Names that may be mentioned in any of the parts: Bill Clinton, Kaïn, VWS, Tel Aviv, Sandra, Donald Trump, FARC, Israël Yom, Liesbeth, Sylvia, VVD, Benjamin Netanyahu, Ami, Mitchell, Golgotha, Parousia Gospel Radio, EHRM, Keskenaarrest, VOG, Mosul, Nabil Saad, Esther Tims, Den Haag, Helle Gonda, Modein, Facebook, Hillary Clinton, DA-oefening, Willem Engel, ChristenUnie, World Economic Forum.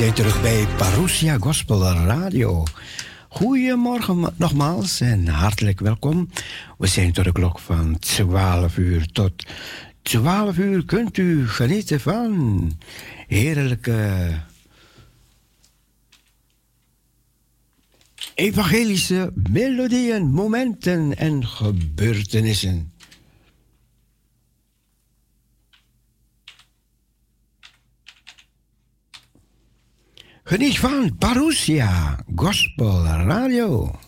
zijn terug bij Parousia Gospel Radio. Goedemorgen nogmaals en hartelijk welkom. We zijn tot de klok van 12 uur tot 12 uur. Kunt u genieten van heerlijke evangelische melodieën, momenten en gebeurtenissen. Geniet van Parousia Gospel Radio.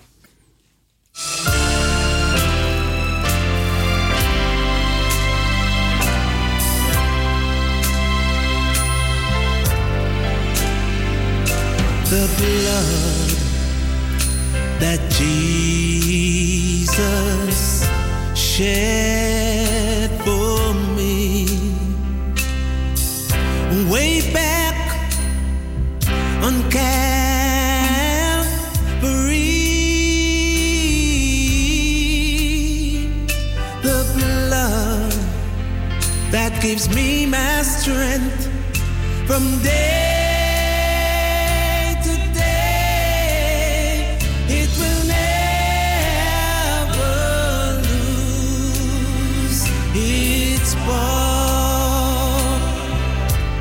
The blood that Jesus shed for me way back on Calvary, the blood that gives me my strength from day to day, it will never lose its power.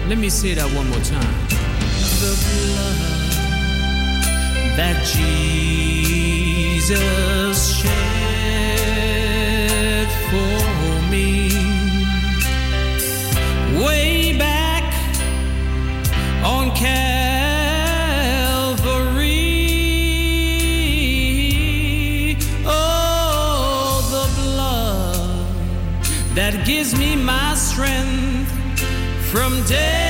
Let me say that one more time. The blood that Jesus shed for me way back on Calvary. Oh, the blood that gives me my strength from day.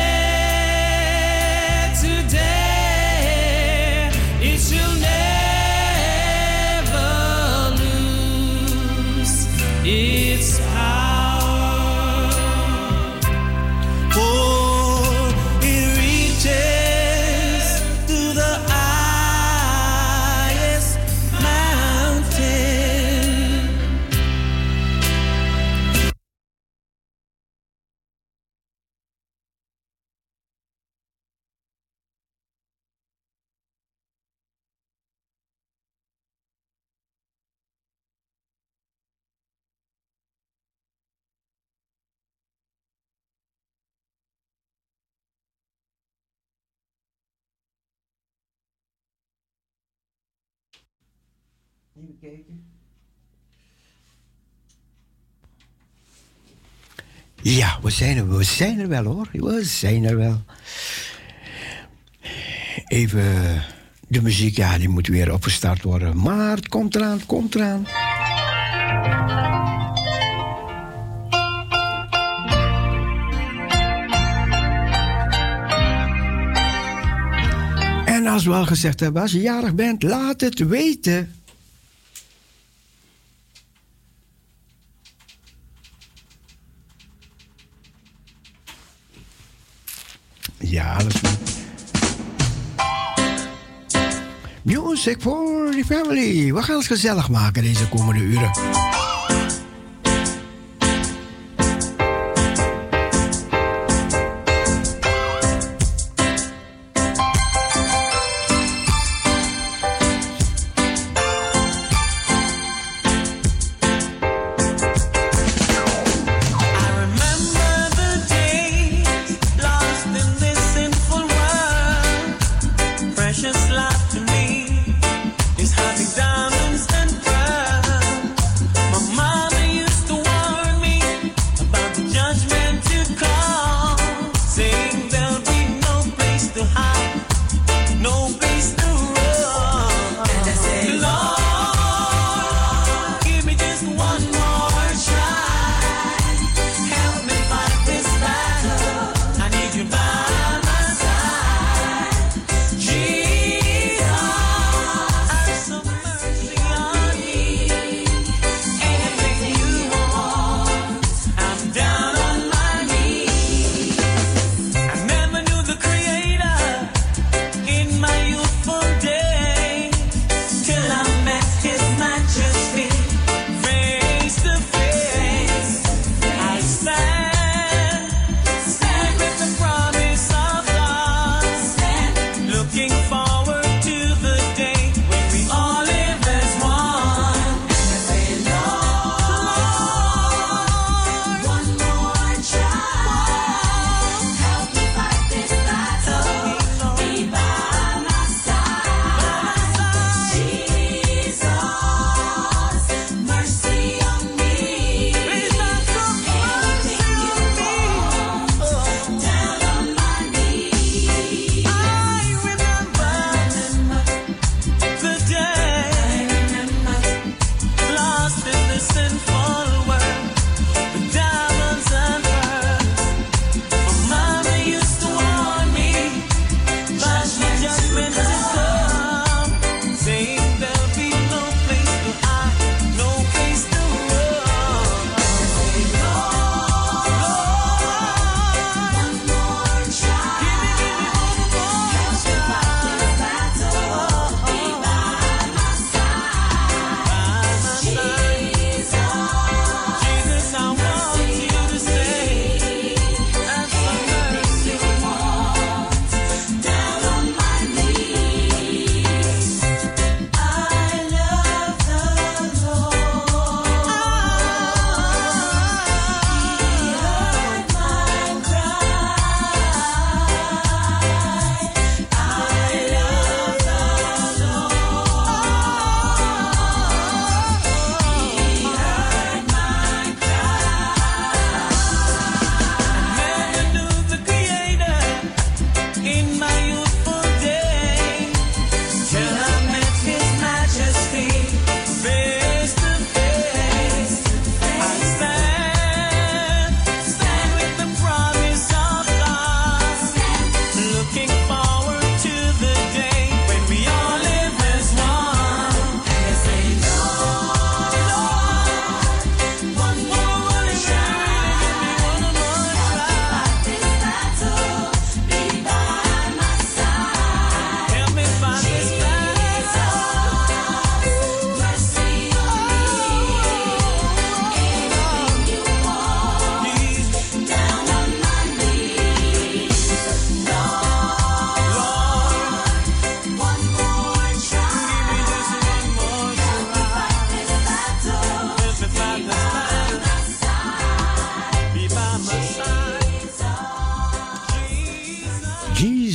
It's power, for it reaches to the highest mountain. Ja, we zijn er wel hoor. We zijn er wel. Even, de muziek, ja, die moet weer opgestart worden. Maar het komt eraan, het komt eraan. En als we al gezegd hebben, als je jarig bent, laat het weten. Ja, alles goed. Music for the family. We gaan het gezellig maken deze komende uren. Precious life to me is hardly diamonds and pearls.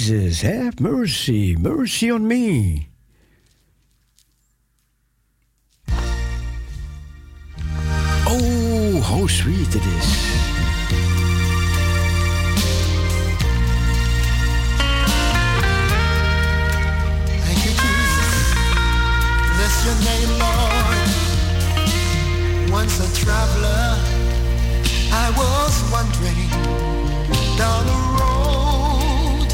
Jesus, have mercy, mercy on me. Oh, how sweet it is. Once a traveler, I was wandering down a road,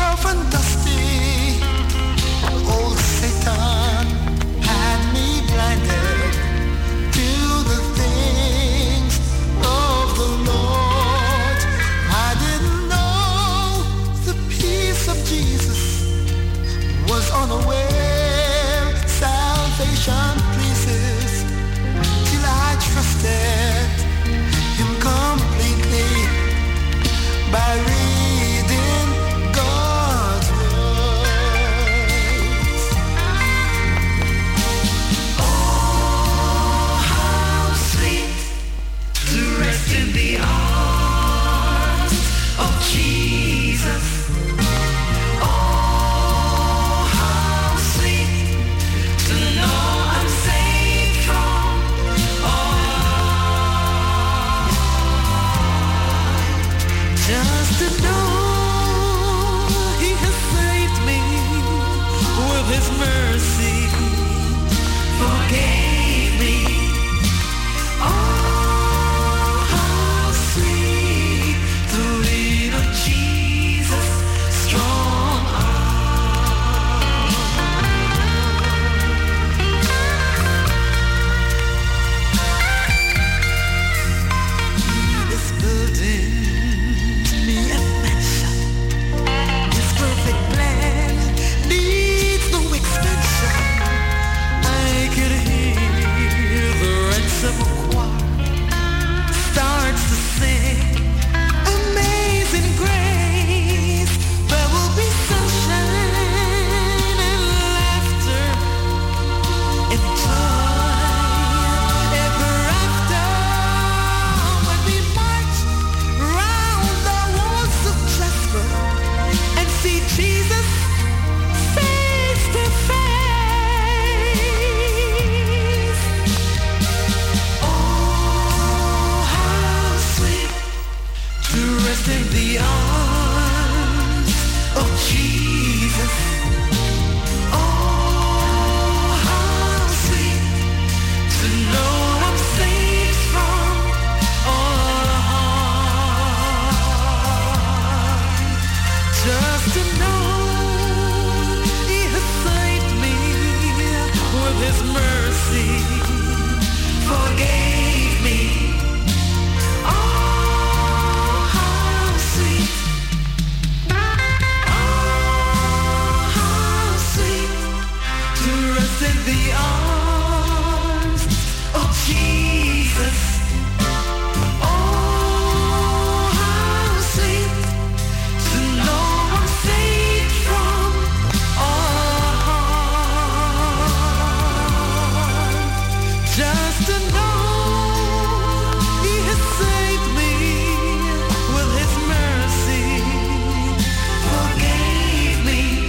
rough and dusty. Old Satan had me blinded to the things of the Lord. I didn't know the peace of Jesus was unaware. Salvation pleases. I trusted him completely by reading God's words. Oh, how sweet to rest in the arms of Jesus. Oh, how sweet to know I'm safe from. Just to know he has saved me with his mercy, forgave me. Oh, how sweet the lead of Jesus' strong arm. This building of a choir starts to sing amazing grace. There will be sunshine and laughter and joy ever after. When we march round the walls of Jasper and see Jesus face to face. In the arms of Jesus. Oh, how sweet to know I'm safe from all harm. Just to know he has saved me with his mercy, forgave me. In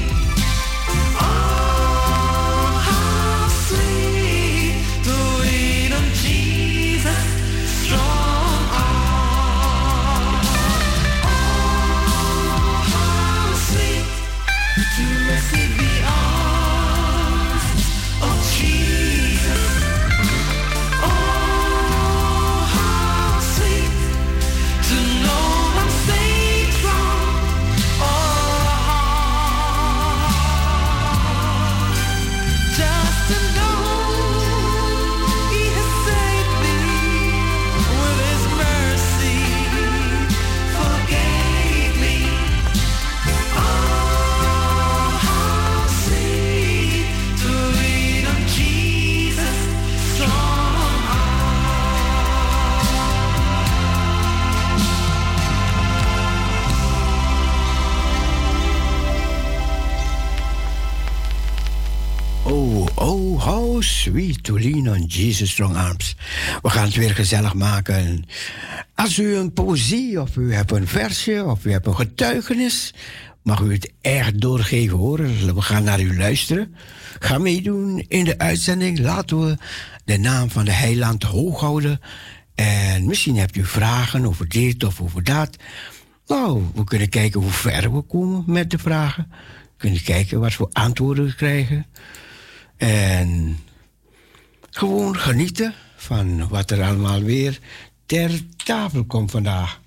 the arms of Jesus. Oh, how sweet to know I'm safe from all harm. Just to know he has saved me with his mercy, forgave me. Oh, how sweet to lean on Jesus' strong arms. We gaan het weer gezellig maken. Als u een poëzie of u hebt een versje of u hebt een getuigenis, mag u het echt doorgeven, hoor. We gaan naar u luisteren. Ga meedoen in de uitzending. Laten we de naam van de heiland hoog houden. En misschien hebt u vragen over dit of over dat. Nou, we kunnen kijken hoe ver we komen met de vragen. We kunnen kijken wat voor antwoorden we krijgen. En gewoon genieten van wat er allemaal weer ter tafel komt vandaag.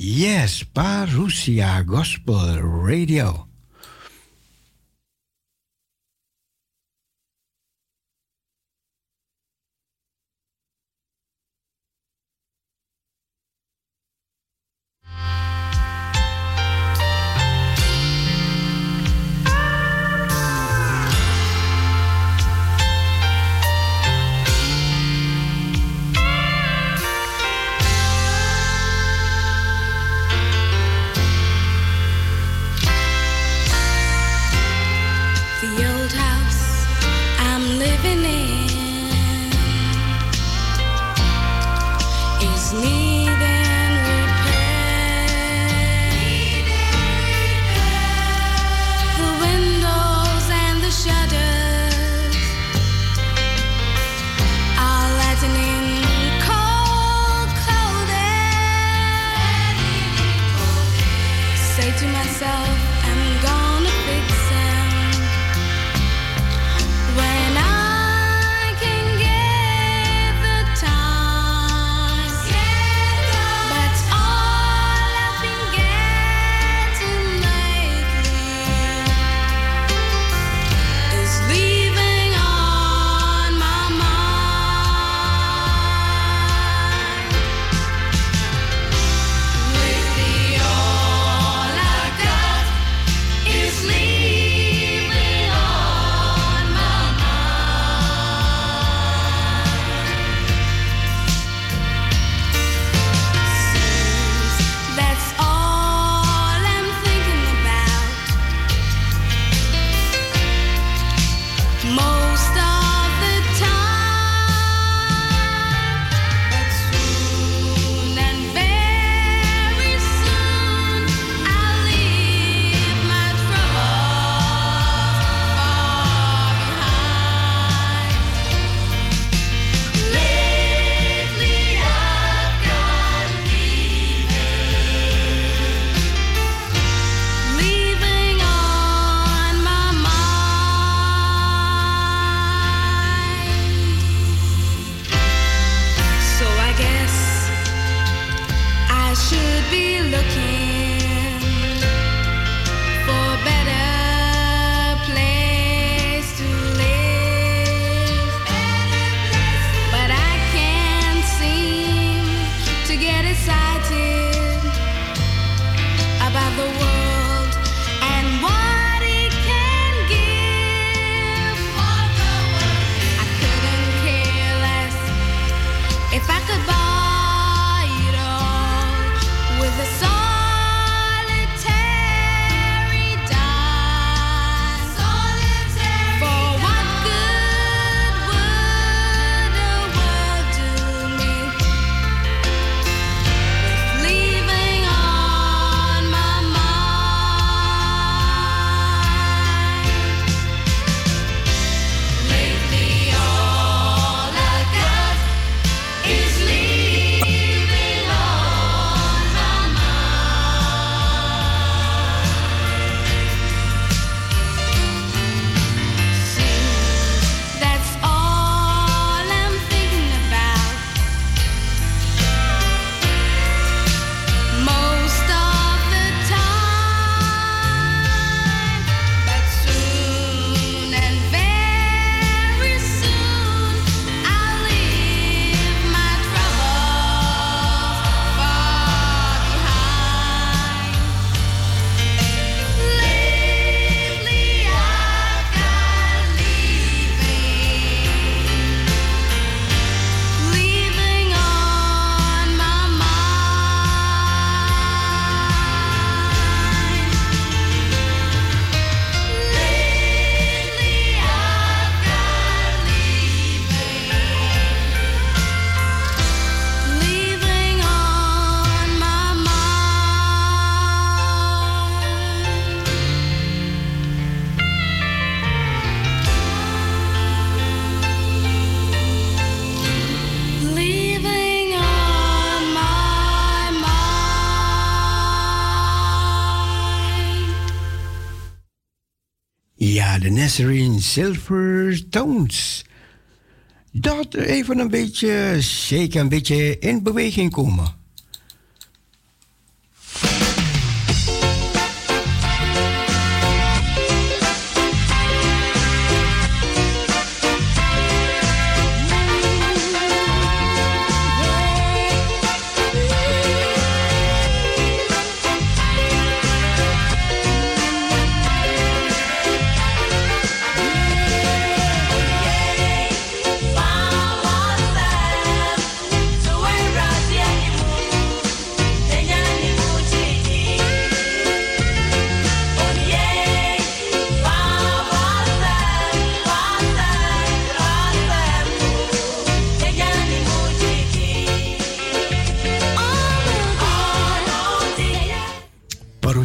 Yes, Parousia Gospel Radio. To myself, I'm gonna fix them. Ja, de Nazarene Silver Tones. Dat even een beetje, zeker een beetje in beweging komen.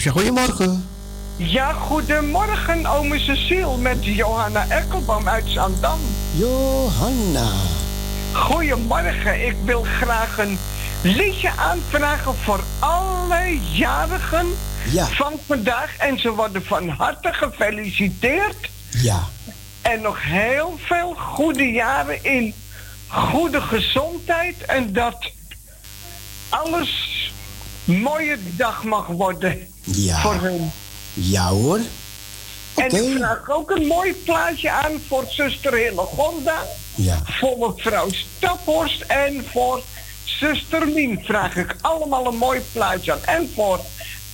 Goedemorgen. Ja, goedemorgen, ome Cecile, met Johanna Eckelbaum uit Saandam. Johanna. Goedemorgen, ik wil graag een liedje aanvragen voor alle jarigen van vandaag. En ze worden van harte gefeliciteerd. Ja. En nog heel veel goede jaren in goede gezondheid. En dat alles een mooie dag mag worden. Ja. Voor hun. Ja hoor. Okay. En ik vraag ook een mooi plaatje aan voor zuster Helle Gonda. Ja. Voor mevrouw Staphorst en voor zuster Lien vraag ik allemaal een mooi plaatje aan. En voor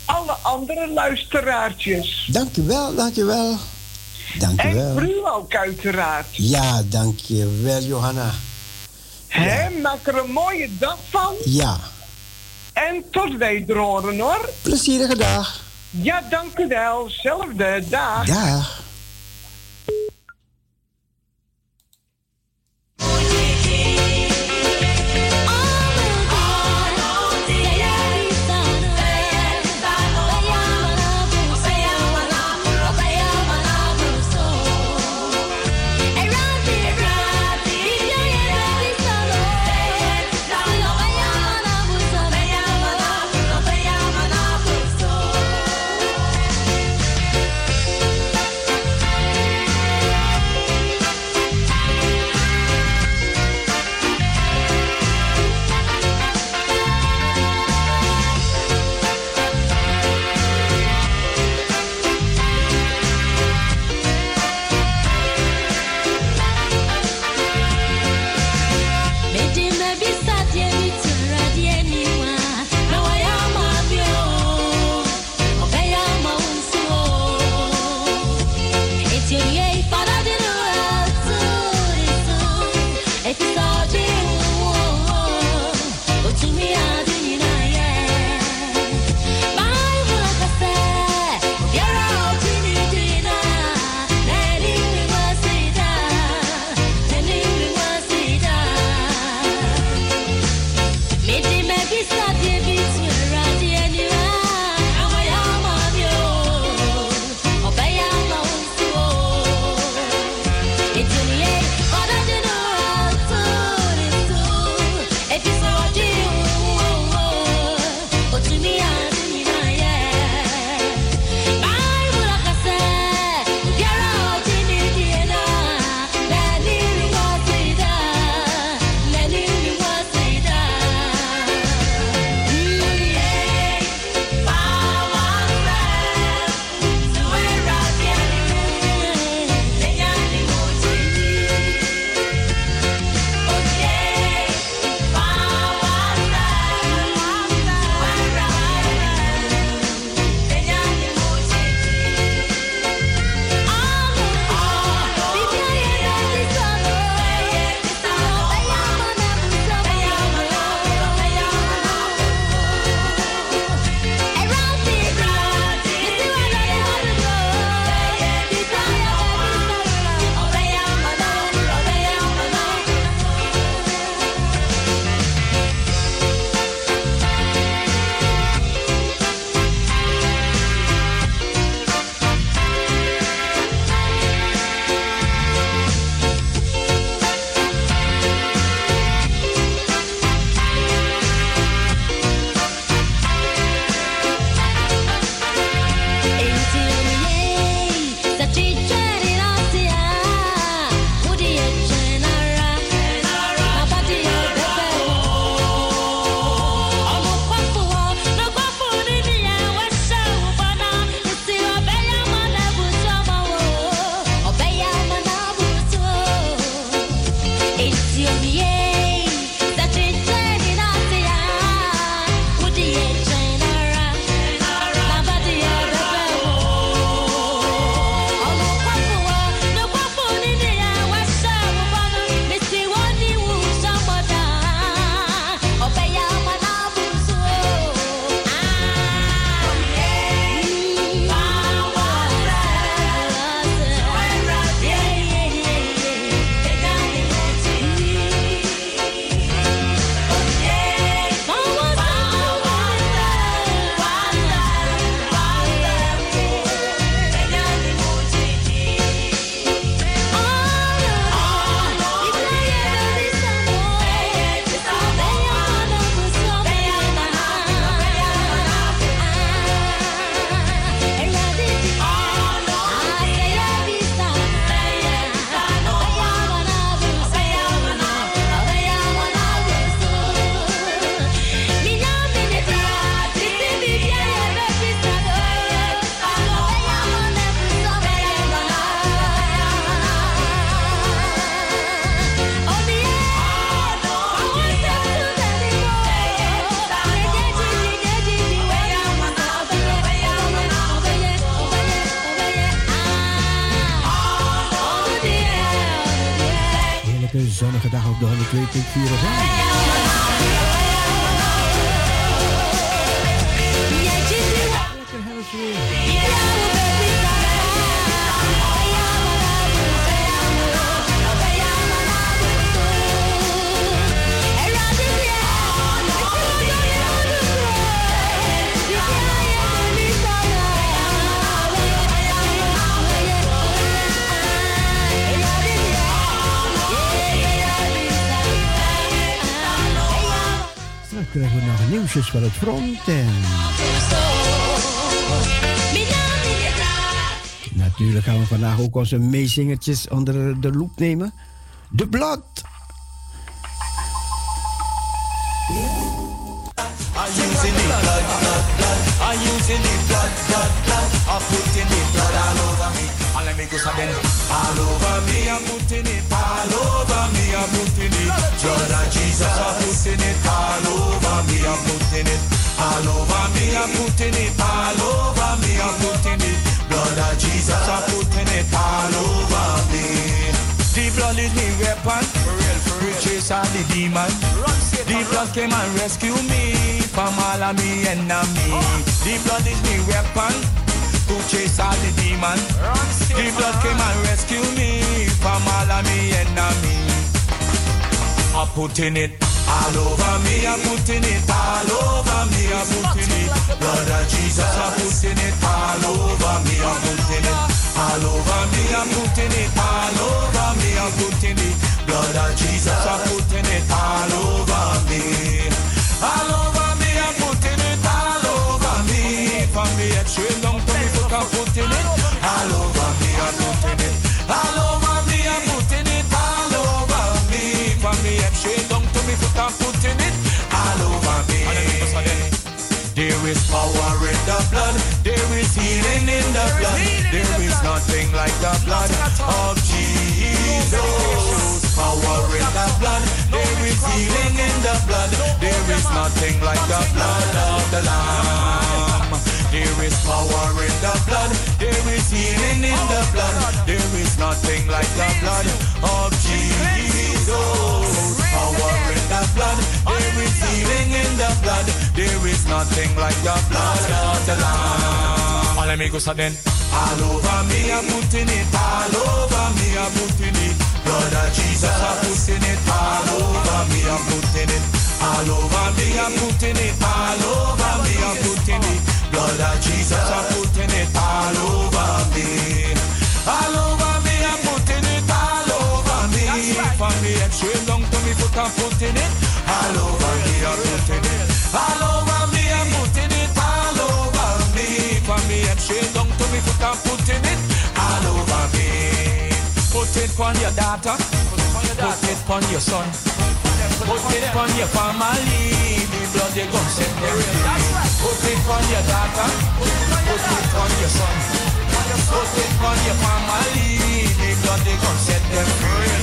alle andere luisteraartjes. Dankjewel, dankjewel. Dankjewel. En voor u ook uiteraard. Ja, dankjewel Johanna. Hé, ja. Maak er een mooie dag van. Ja. En tot wederhoren hoor. Plezierige dag. Ja, dank u wel. Zelfde dag. Dag. heerlijke zonnige dag op de 102.4 Lekker herfst weer. Dan krijgen we nog nieuwsjes van het front en natuurlijk gaan we vandaag ook onze meezingertjes onder de loep nemen. De Blad. The demon, the blood came and rescued me from all of me enemy. The blood is my weapon to chase all the demon. The blood came and rescued me from all of me enemy. I'm putting it all over me. I'm putting it all over me. I'm putting it, blood of Jesus. I'm putting it all over me. I'm putting it all over me. I'm putting it all over me. I'm putting it. Blood of Jesus, I'm putting it all over me. All over me, I'm putting it all over me. From the extreme down to the foot, I'm putting it all over me. I'm putting it all over me. I'm putting it all over me. From the extreme down to the foot, I'm putting it all over me. There is power in the blood. There is healing in the blood. There is nothing like the blood of Jesus. Power in the blood, there is healing in the blood. There is nothing like the blood of the Lamb. There is power in the blood, there is healing in the blood. There is nothing like the blood of Jesus. Power in the blood, there is healing in the blood. There is nothing like the blood of the Lamb. All over me, I'm putting it. All over me, I'm putting it. Blood of Jesus, I'm putting it all over me, I'm putting it all over me, I'm putting it all over me, I'm putting it. Blood of Jesus, I'm putting it all over me. All over me, I'm putting it all over me. From the extreme down to me foot, I'm putting it all over me, I'm putting it. All over me, I'm putting it all over me. From the extreme down to me foot, I'm putting it all over me. Put it on your daughter, put it on your son, put it on your family, the blood they gon' set them free. Put it on your daughter, put it on your son, put it on your family, the blood they gon' set them free.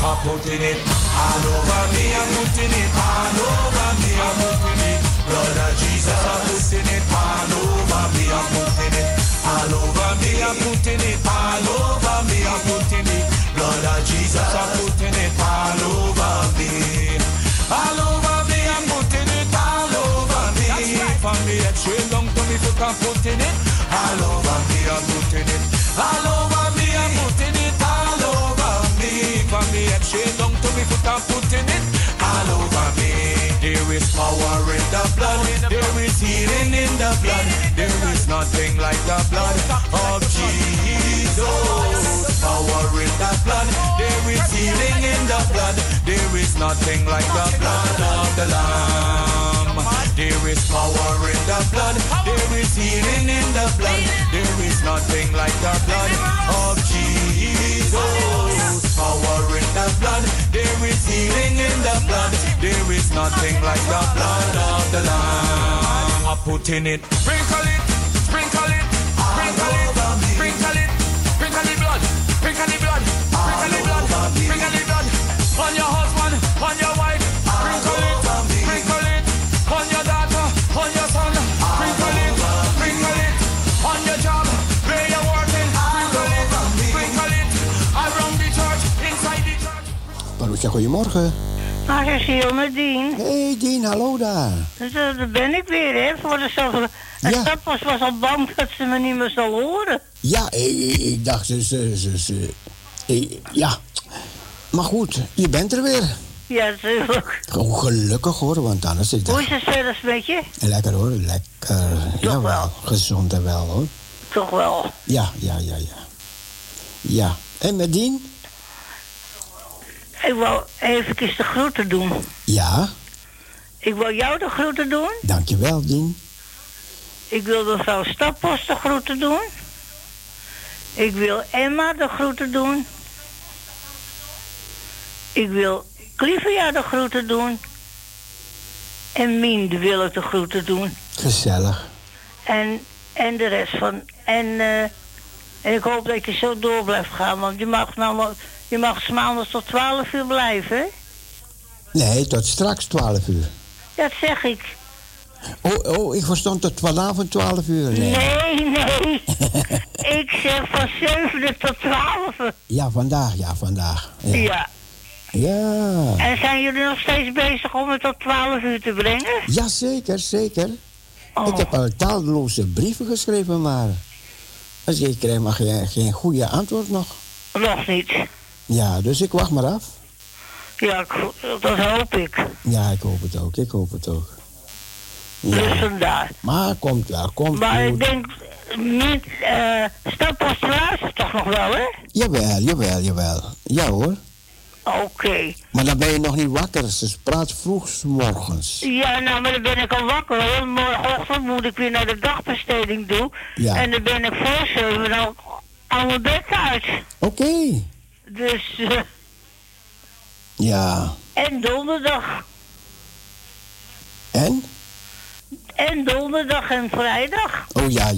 I'm putting it all over me, I'm putting it all over me, I'm putting it. Blood of Jesus, I'm putting it all over me, I'm putting it. All over me, I'm putting it. All over me, I'm putting it. Blood of Jesus, I'm putting it. All over me. All over me, I'm putting it. All over me. From the extreme down to the foot, I'm putting it. All over me, I'm putting it. All over me, I'm putting it. All over me. From the extreme down to the foot, I'm putting it. All over me. There is power in the blood, there is healing in the blood, there is nothing like the blood of Jesus. Power in the blood, there is healing in the blood, there is nothing like the blood of the Lamb. There is power in the blood, there is healing in the blood, there is nothing like the blood of Jesus. Power in the blood, there is healing in the blood, there is nothing like the blood of the Lamb. I'm putting it, sprinkle it, sprinkle it, sprinkle it, sprinkle it, sprinkle the blood, sprinkle the blood, sprinkle the blood, sprinkle the blood, on your husband, on your wife, sprinkle it, sprinkle it, on your daughter, on your son, sprinkle it, on your job. Where you're working, sprinkle it, around the church, inside the church. Sylvia, goedemorgen. Mag ik hier met Dien? Hey Dien, hallo daar. Dus, daar ben ik weer, hè. Voor de zoveel... En ja. Staphorst was al bang dat ze me niet meer zal horen. Ja, ik dacht... ja. Maar goed, je bent er weer. Ja, natuurlijk. Oh, gelukkig hoor, want anders... Hoe is het verder met je? Lekker hoor, lekker. Toch ja, wel. Gezond en wel hoor. Toch wel. Ja. Ja, en met Dien? Ik wou even de groeten doen. Ja? Ik wil jou de groeten doen. Dankjewel, Dien. Ik wil mevrouw Staphorst de groeten doen. Ik wil Emma de groeten doen. Ik wil Clivia de groeten doen. En Mien wil ik de groeten doen. Gezellig. En de rest van... En ik hoop dat je zo door blijft gaan, want je mag nou... Je mag 's maandags tot 12 uur blijven, hè? Nee, tot straks 12 uur. Dat zeg ik. Oh, ik verstond tot vanavond 12 uur. Nee. Ik zeg van 7 tot 12. Ja, vandaag. Ja. Ja. En zijn jullie nog steeds bezig om het tot 12 uur te brengen? Ja, zeker. Oh. Ik heb al talloze brieven geschreven, maar... Als je krijgt, mag je geen goede antwoord nog. Nog niet. Ja, dus ik wacht maar af. Ja, dat hoop ik. Ja, ik hoop het ook. Ja. Dus vandaar. Maar komt. Maar ik denk, niet, Staphorst luistert toch nog wel, hè? Jawel. Ja hoor. Oké. Maar dan ben je nog niet wakker, ze praat vroeg 's morgens. Ja, nou, maar dan ben ik al wakker hoor. Morgenochtend moet ik weer naar de dagbesteding doen. Ja. En dan ben ik voor 7 al mijn bed uit. Oké. Dus, ja. En donderdag. En? En donderdag en vrijdag. Oh ja.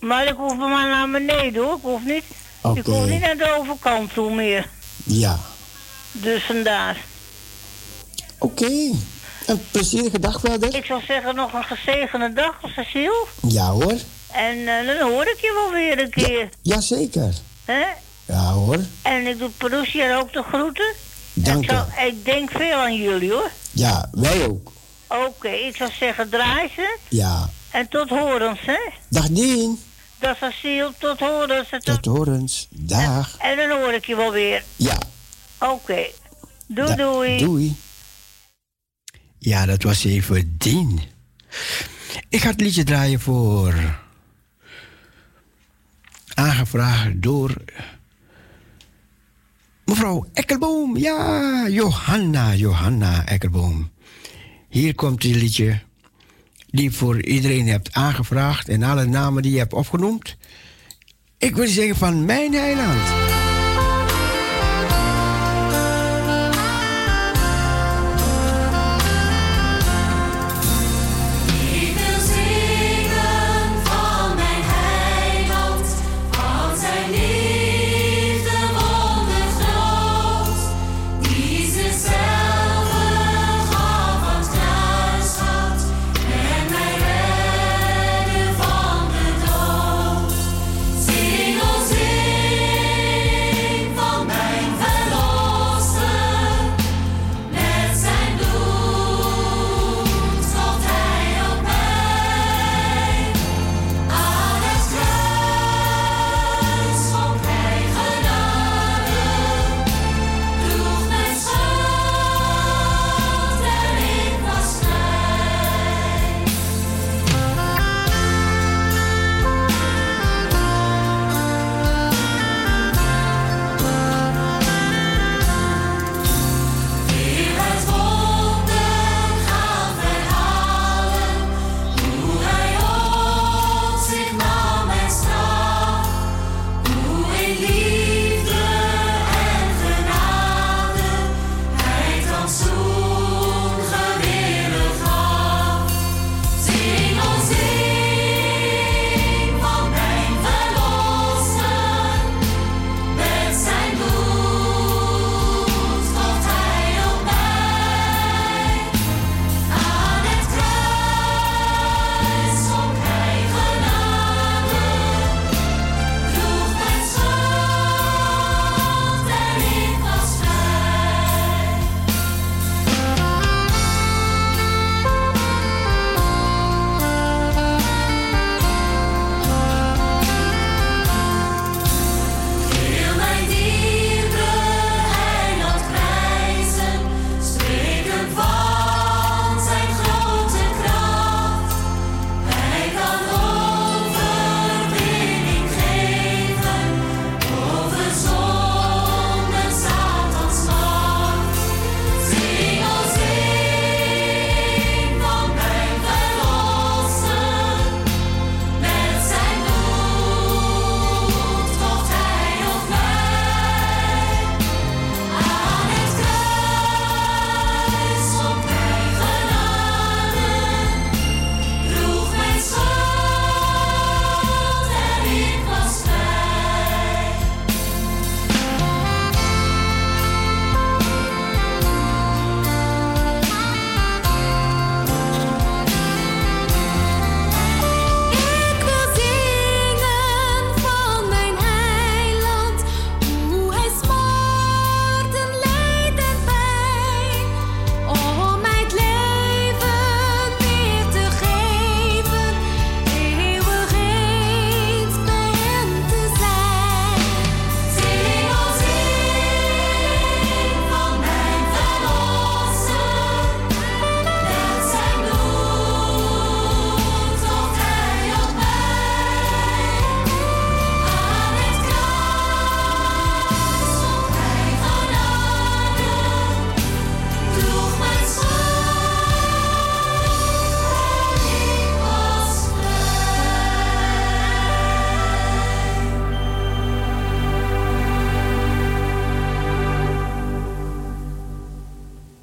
Maar ik hoef me maar naar beneden hoor, ik hoef niet. Okay. Ik hoef niet naar de overkant toe meer. Ja. Dus vandaar. Oké. Een plezierige dag verder. Ik zou zeggen nog een gezegende dag, Cecile. Ja hoor. En dan hoor ik je wel weer een keer. Jazeker. Hè? Ja hoor. En ik doe Parousia ook de groeten. Dank je. Ik denk veel aan jullie hoor. Ja, wij ook. Oké, ik zou zeggen draai ze. Ja. En tot horens hè. Dag Dien. Dag Cecile, tot horens. Tot horens, dag. En dan hoor ik je wel weer. Ja. Oké. Doei. Ja, dat was even Dien. Ik ga het liedje draaien voor... Aangevraagd door... Mevrouw Eckelbaum, ja, Johanna Eckelbaum. Hier komt dit liedje die voor iedereen hebt aangevraagd en alle namen die je hebt opgenoemd. Ik wil zeggen van mijn eiland.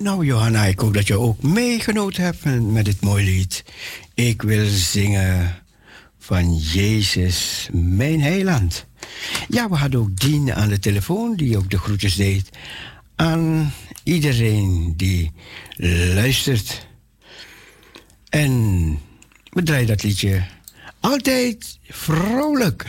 Nou Johanna, ik hoop dat je ook meegenoten hebt met dit mooie lied. Ik wil zingen van Jezus, mijn heiland. Ja, we hadden ook Dien aan de telefoon, die ook de groetjes deed aan iedereen die luistert. En we draaien dat liedje altijd vrolijk.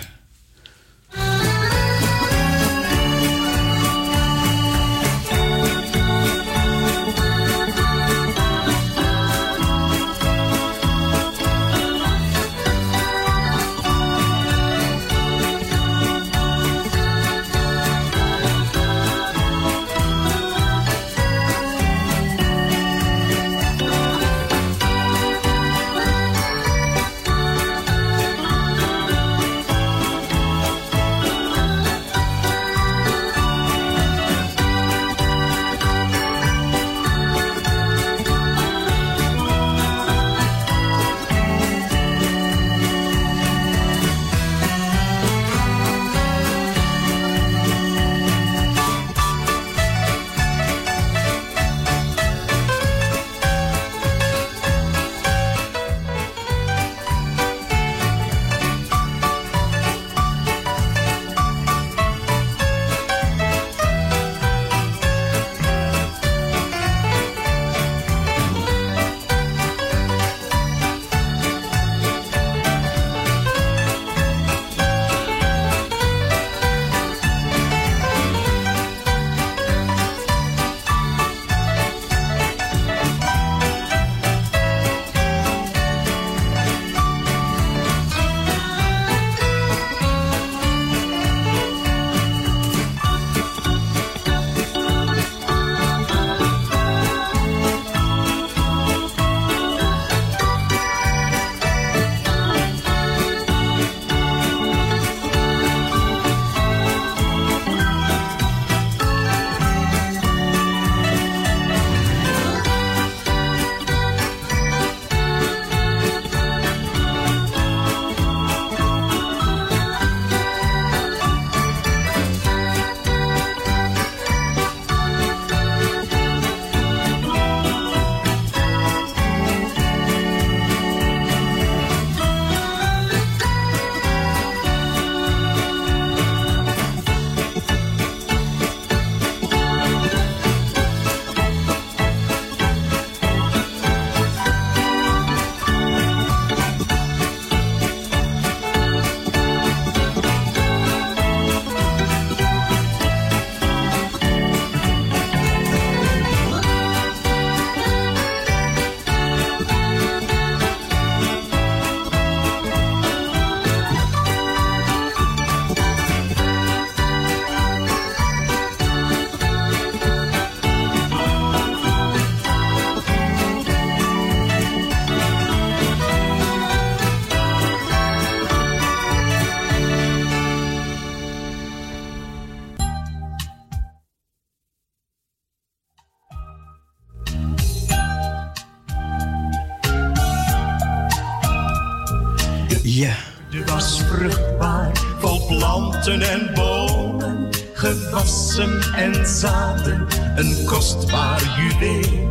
En bomen, gewassen en zaden, een kostbaar juweel.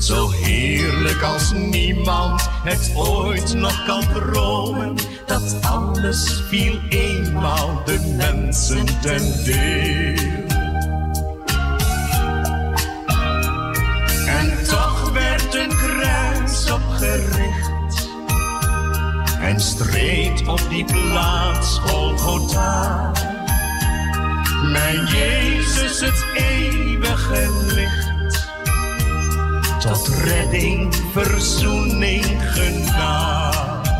Zo heerlijk als niemand het ooit nog kan dromen. Dat alles viel eenmaal de mensen ten deel. En toch werd een kruis opgericht en streed op die plaats Golgotha. Mijn Jezus, het eeuwige licht, tot redding, verzoening, genade.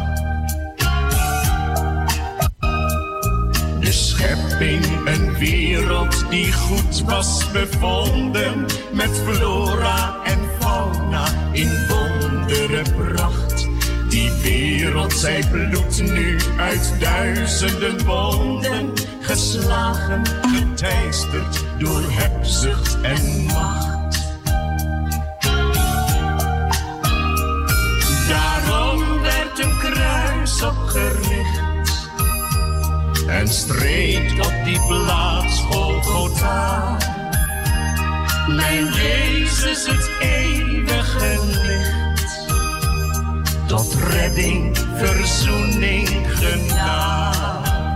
De schepping, een wereld die goed was bevonden, met flora en fauna in wondere pracht. Die wereld, zij bloedt nu uit duizenden wonden, geslagen, geteisterd door hebzucht en macht. Daarom werd een kruis opgericht en streed op die plaats Golgotha. Mijn in Jezus het eeuwige licht. Tot redding, verzoening, genade.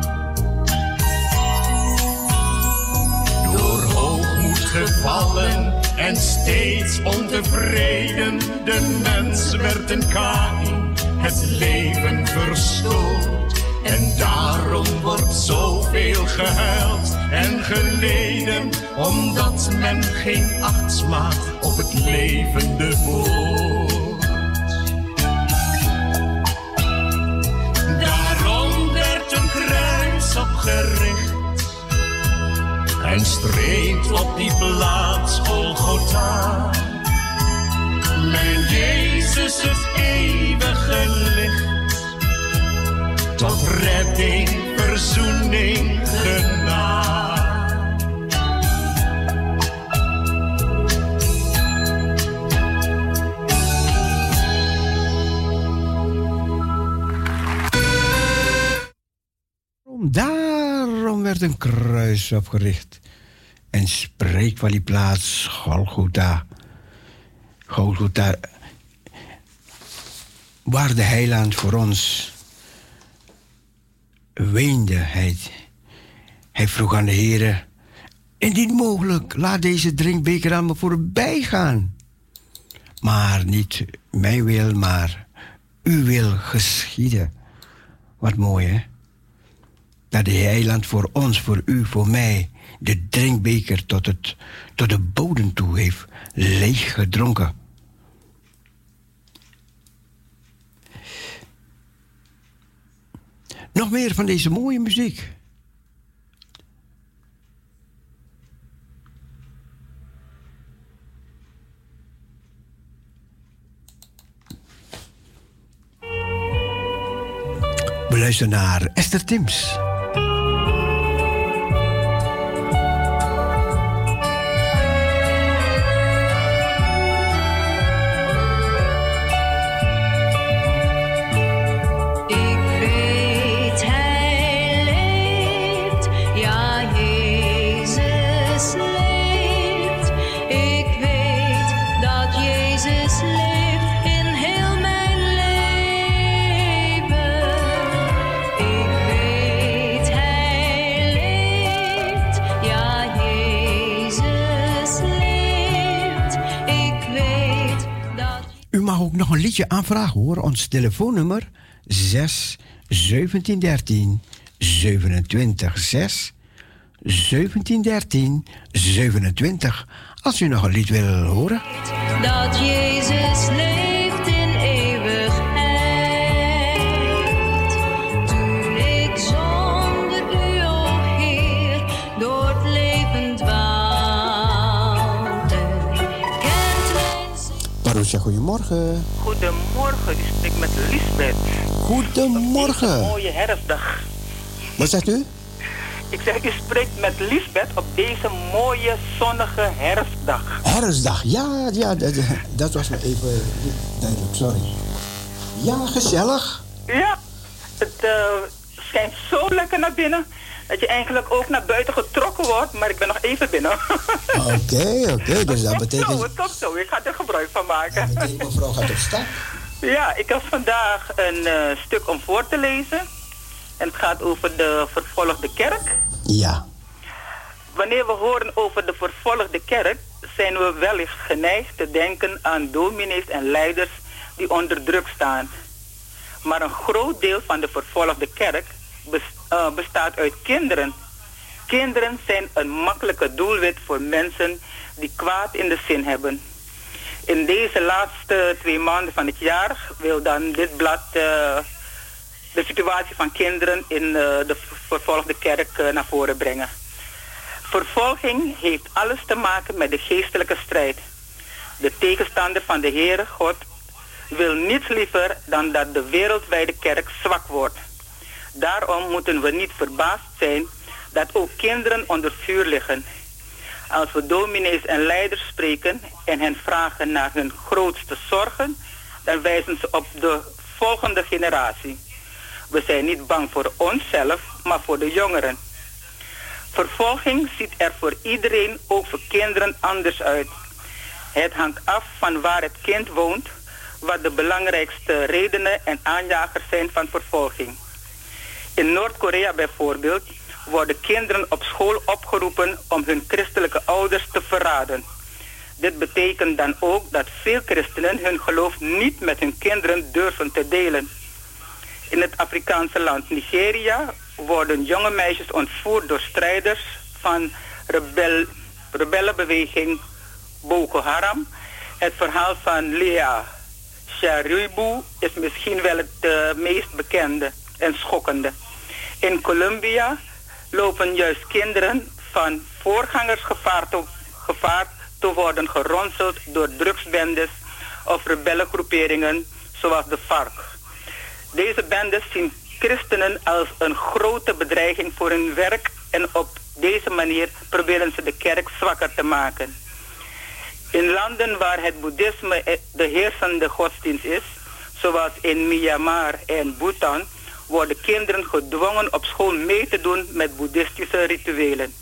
Door hoogmoed gevallen en steeds ontevreden. De mens werd een Kaïn, het leven verstoord. En daarom wordt zoveel gehuild en geleden, omdat men geen acht slaat op het levende woord. Daarom werd een kruis opgericht en streed op die plaats Golgotha. Mijn Jezus het eeuwige licht. Tot redding, verzoening, genade. Daarom werd een kruis opgericht en spreekt van die plaats Golgotha. Golgotha, waar de heiland voor ons weende hij. Hij vroeg aan de Heer: indien mogelijk, laat deze drinkbeker aan me voorbij gaan. Maar niet mijn wil, maar uw wil geschieden. Wat mooi, hè? Dat de heiland voor ons, voor u, voor mij, de drinkbeker tot de bodem toe heeft leeggedronken. Nog meer van deze mooie muziek. We luisteren naar Esther Tims. Nog een liedje aanvragen hoor. Ons telefoonnummer 6 1713 27 6 1713 27. Als u nog een lied wil horen. Dat Jezus leeft in eeuwigheid. Toen ik zonder u, o Heer, door het leven dwaalde. Goedemorgen. Goedemorgen, u spreekt met Liesbeth. Goedemorgen. Een mooie herfstdag. Wat zegt u? Ik zeg, u spreekt met Liesbeth op deze mooie zonnige herfstdag. Herfstdag, ja, dat was me even duidelijk, sorry. Ja, gezellig. Ja, het schijnt zo lekker naar binnen dat je eigenlijk ook naar buiten getrokken wordt, maar ik ben nog even binnen. Oké, dus dat betekent... Tot zo, ik ga er gebruik van maken. Dat betekent, mevrouw gaat op stap. Ja, ik heb vandaag een stuk om voor te lezen. En het gaat over de vervolgde kerk. Ja. Wanneer we horen over de vervolgde kerk, zijn we wellicht geneigd te denken aan dominees en leiders die onder druk staan. Maar een groot deel van de vervolgde kerk bestaat uit kinderen. Kinderen zijn een makkelijke doelwit voor mensen die kwaad in de zin hebben. In deze laatste 2 maanden van het jaar wil dan dit blad de situatie van kinderen in de vervolgde kerk naar voren brengen. Vervolging heeft alles te maken met de geestelijke strijd. De tegenstander van de Heere God wil niets liever dan dat de wereldwijde kerk zwak wordt. Daarom moeten we niet verbaasd zijn dat ook kinderen onder vuur liggen. Als we dominees en leiders spreken en hen vragen naar hun grootste zorgen, dan wijzen ze op de volgende generatie. We zijn niet bang voor onszelf, maar voor de jongeren. Vervolging ziet er voor iedereen, ook voor kinderen, anders uit. Het hangt af van waar het kind woont, wat de belangrijkste redenen en aanjagers zijn van vervolging. In Noord-Korea bijvoorbeeld worden kinderen op school opgeroepen om hun christelijke ouders te verraden. Dit betekent dan ook dat veel christenen hun geloof niet met hun kinderen durven te delen. In het Afrikaanse land Nigeria worden jonge meisjes ontvoerd door strijders van rebellenbeweging Boko Haram. Het verhaal van Lea Sharibu is misschien wel het meest bekende en schokkende. In Colombia lopen juist kinderen van voorgangers gevaar te worden geronseld door drugsbendes of rebellengroeperingen zoals de FARC. Deze bendes zien christenen als een grote bedreiging voor hun werk en op deze manier proberen ze de kerk zwakker te maken. In landen waar het boeddhisme de heersende godsdienst is, zoals in Myanmar en Bhutan, worden kinderen gedwongen op school mee te doen met boeddhistische rituelen.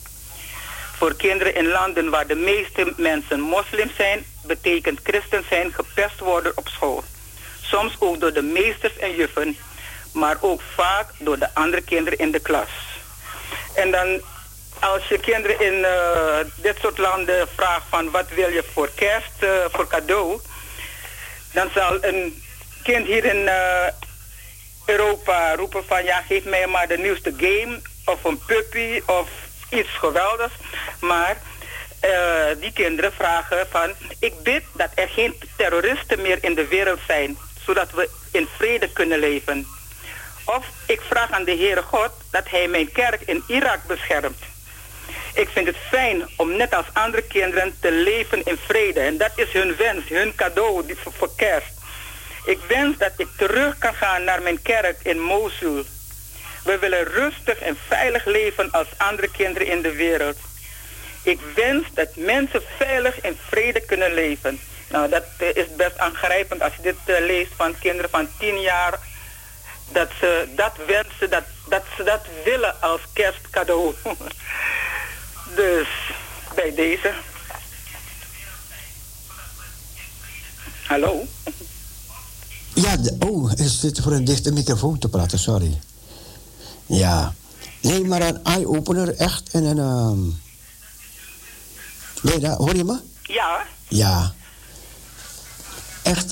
Voor kinderen in landen waar de meeste mensen moslim zijn, betekent christen zijn gepest worden op school. Soms ook door de meesters en juffen, maar ook vaak door de andere kinderen in de klas. En dan, als je kinderen in dit soort landen vraagt van wat wil je voor kerst, voor cadeau, dan zal een kind hier in Europa roepen van ja, geef mij maar de nieuwste game of een puppy of iets geweldigs, maar die kinderen vragen van ik bid dat er geen terroristen meer in de wereld zijn, zodat we in vrede kunnen leven. Of ik vraag aan de Heere God dat hij mijn kerk in Irak beschermt. Ik vind het fijn om net als andere kinderen te leven in vrede. En dat is hun wens, hun cadeau voor kerst. Ik wens dat ik terug kan gaan naar mijn kerk in Mosul. We willen rustig en veilig leven als andere kinderen in de wereld. Ik wens dat mensen veilig en vrede kunnen leven. Nou, dat is best aangrijpend als je dit leest van kinderen van 10 jaar. Dat ze dat wensen, dat ze dat willen als kerstcadeau. Dus, bij deze. Hallo? Ja, is dit voor een dichte microfoon te praten, sorry. Ja. Nee, maar een eye-opener, echt. En een... Nee, daar, hoor je me? Ja. Ja.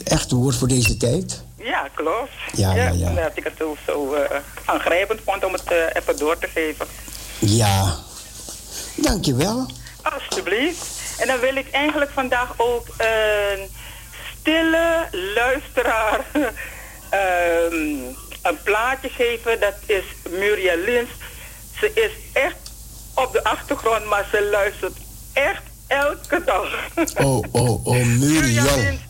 Echt woord voor deze tijd. Ja, klopt. Ja. Dat ik het zo aangrijpend vond om het even door te geven. Ja. Dankjewel. Alsjeblieft. En dan wil ik eigenlijk vandaag ook een stille luisteraar een plaatje geven. Dat is Muriel Lins. Ze is echt op de achtergrond, maar ze luistert echt elke dag. Oh, Muriel Lins.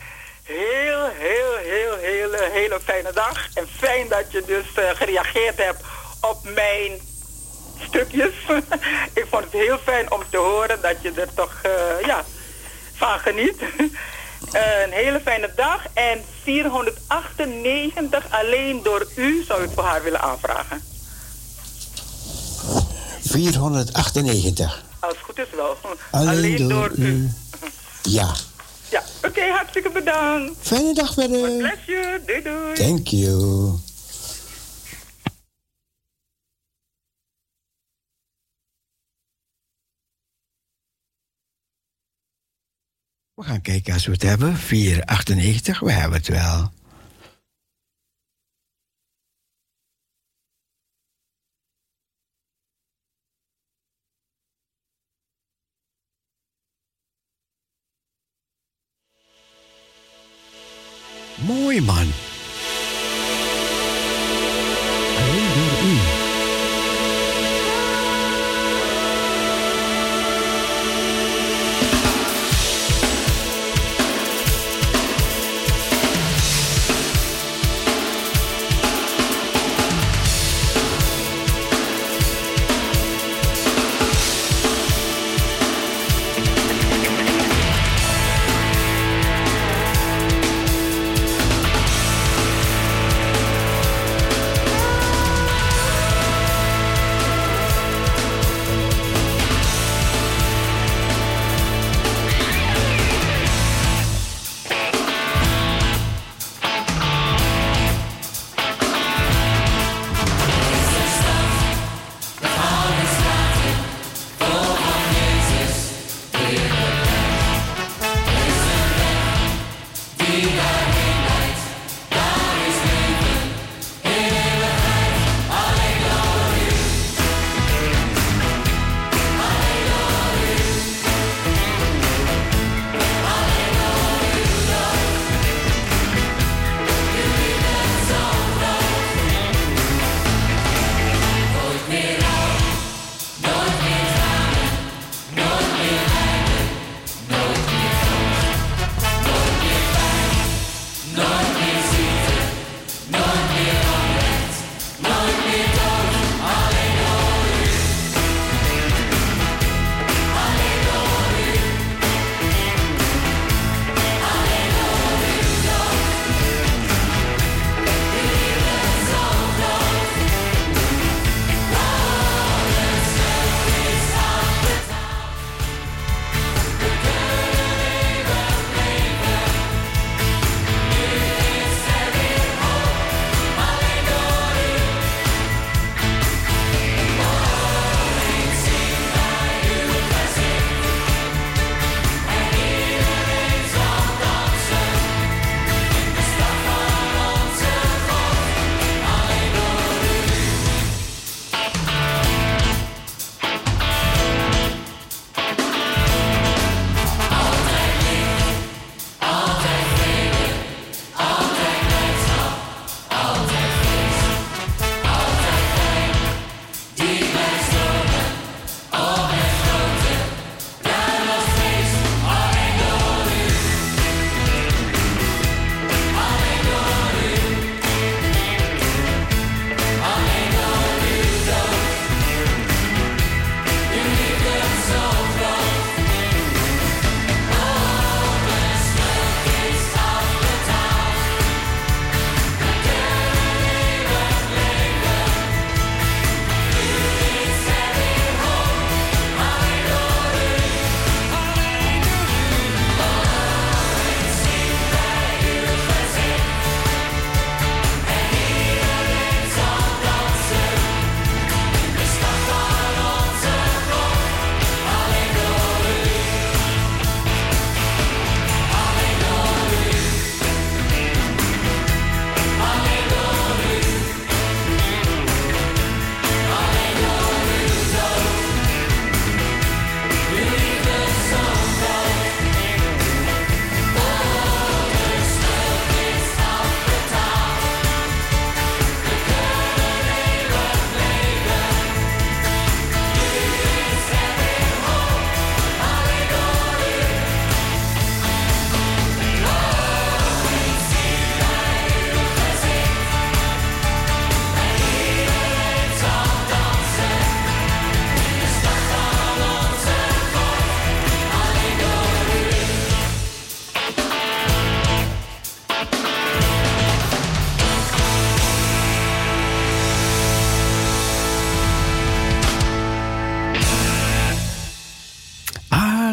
Hele fijne dag. En fijn dat je dus gereageerd hebt op mijn stukjes. Ik vond het heel fijn om te horen dat je er toch van geniet. Een hele fijne dag. En 498 alleen door u zou ik voor haar willen aanvragen. 498? Als het goed is wel. Alleen door u. Ja. Ja, oké, hartstikke bedankt. Fijne dag verder. God bless you. Doei. Thank you. We gaan kijken als we het hebben. 498, we hebben het wel. Mooi man. Alleen door u.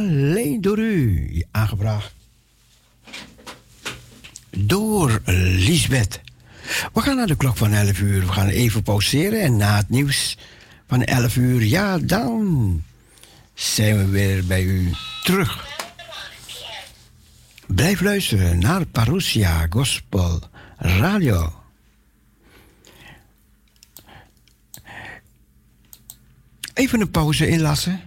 alleen door u, aangevraagd door Liesbeth. We gaan naar de klok van 11 uur. We gaan even pauzeren en na het nieuws van 11 uur, ja, dan zijn we weer bij u terug. Blijf luisteren naar Parousia Gospel Radio. Even een pauze inlassen.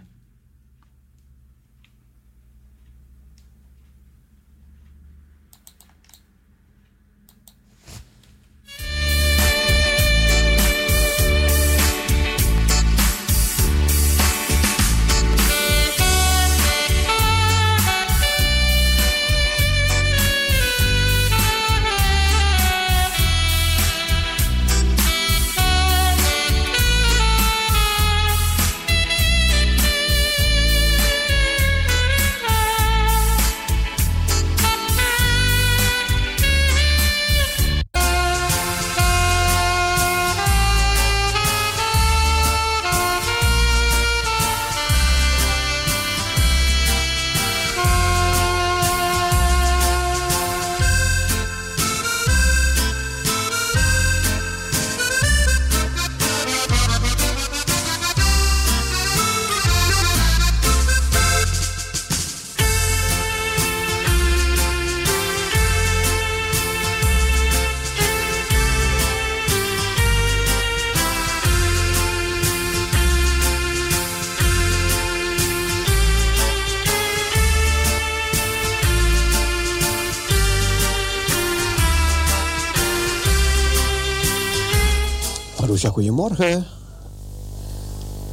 Goedemorgen.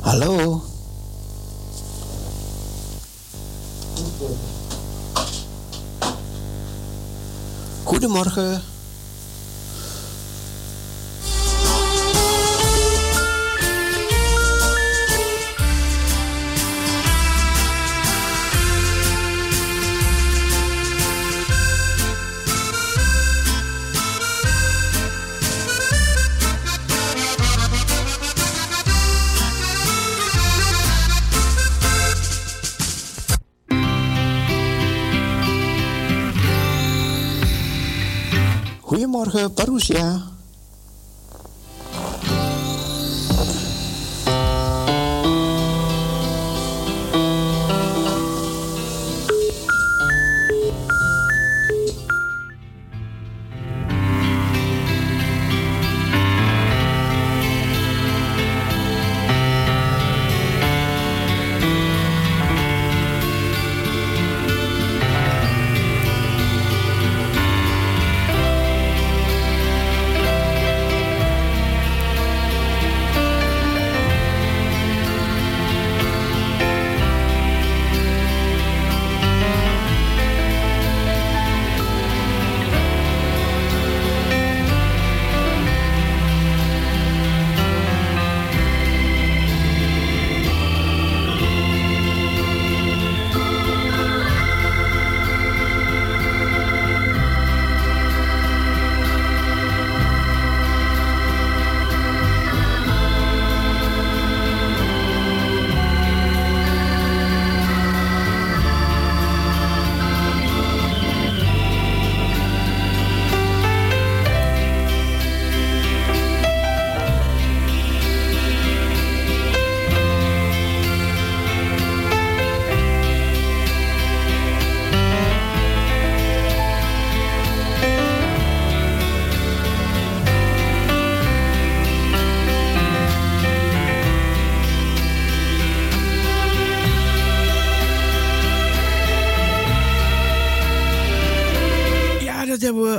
Hallo. Goedemorgen. Goedemorgen, Parousia.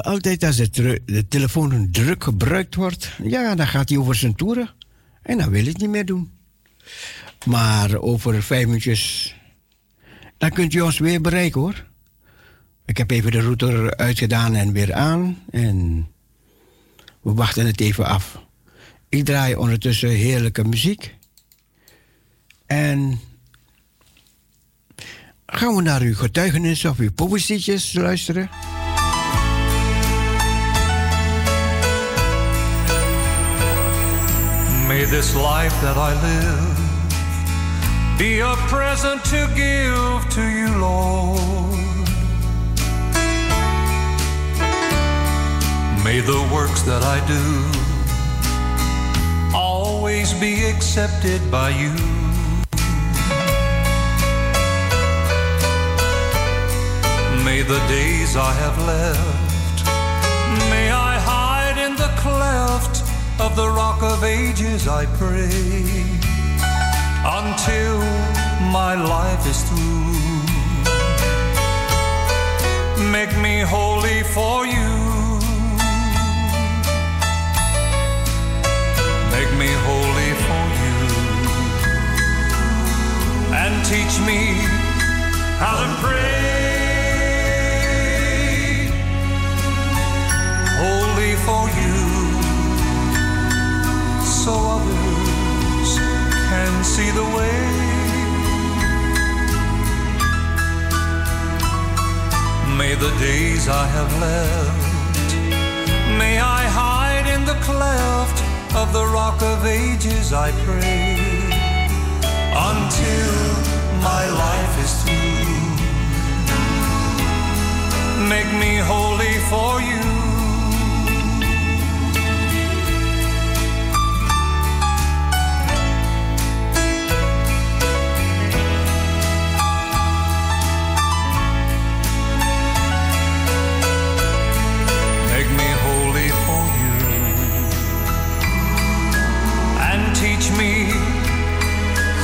Altijd als de telefoon druk gebruikt wordt, ja, dan gaat hij over zijn toeren. En dan wil hij het niet meer doen. Maar over 5 minuutjes, dan kunt u ons weer bereiken, hoor. Ik heb even de router uitgedaan en weer aan. En we wachten het even af. Ik draai ondertussen heerlijke muziek. En gaan we naar uw getuigenis of uw poëzietjes luisteren. May this life that I live be a present to give to you. May the works that I do always be accepted by you. May the days I have left, may I hide in the cleft of the rock of ages, I pray, until my life is through. Make me holy for you. Make me holy for you, and teach me how to pray. Holy for you, so others can see the way. May the days I have left, may I hide in the cleft of the rock of ages, I pray, until my life is through. Make me holy for you. Teach me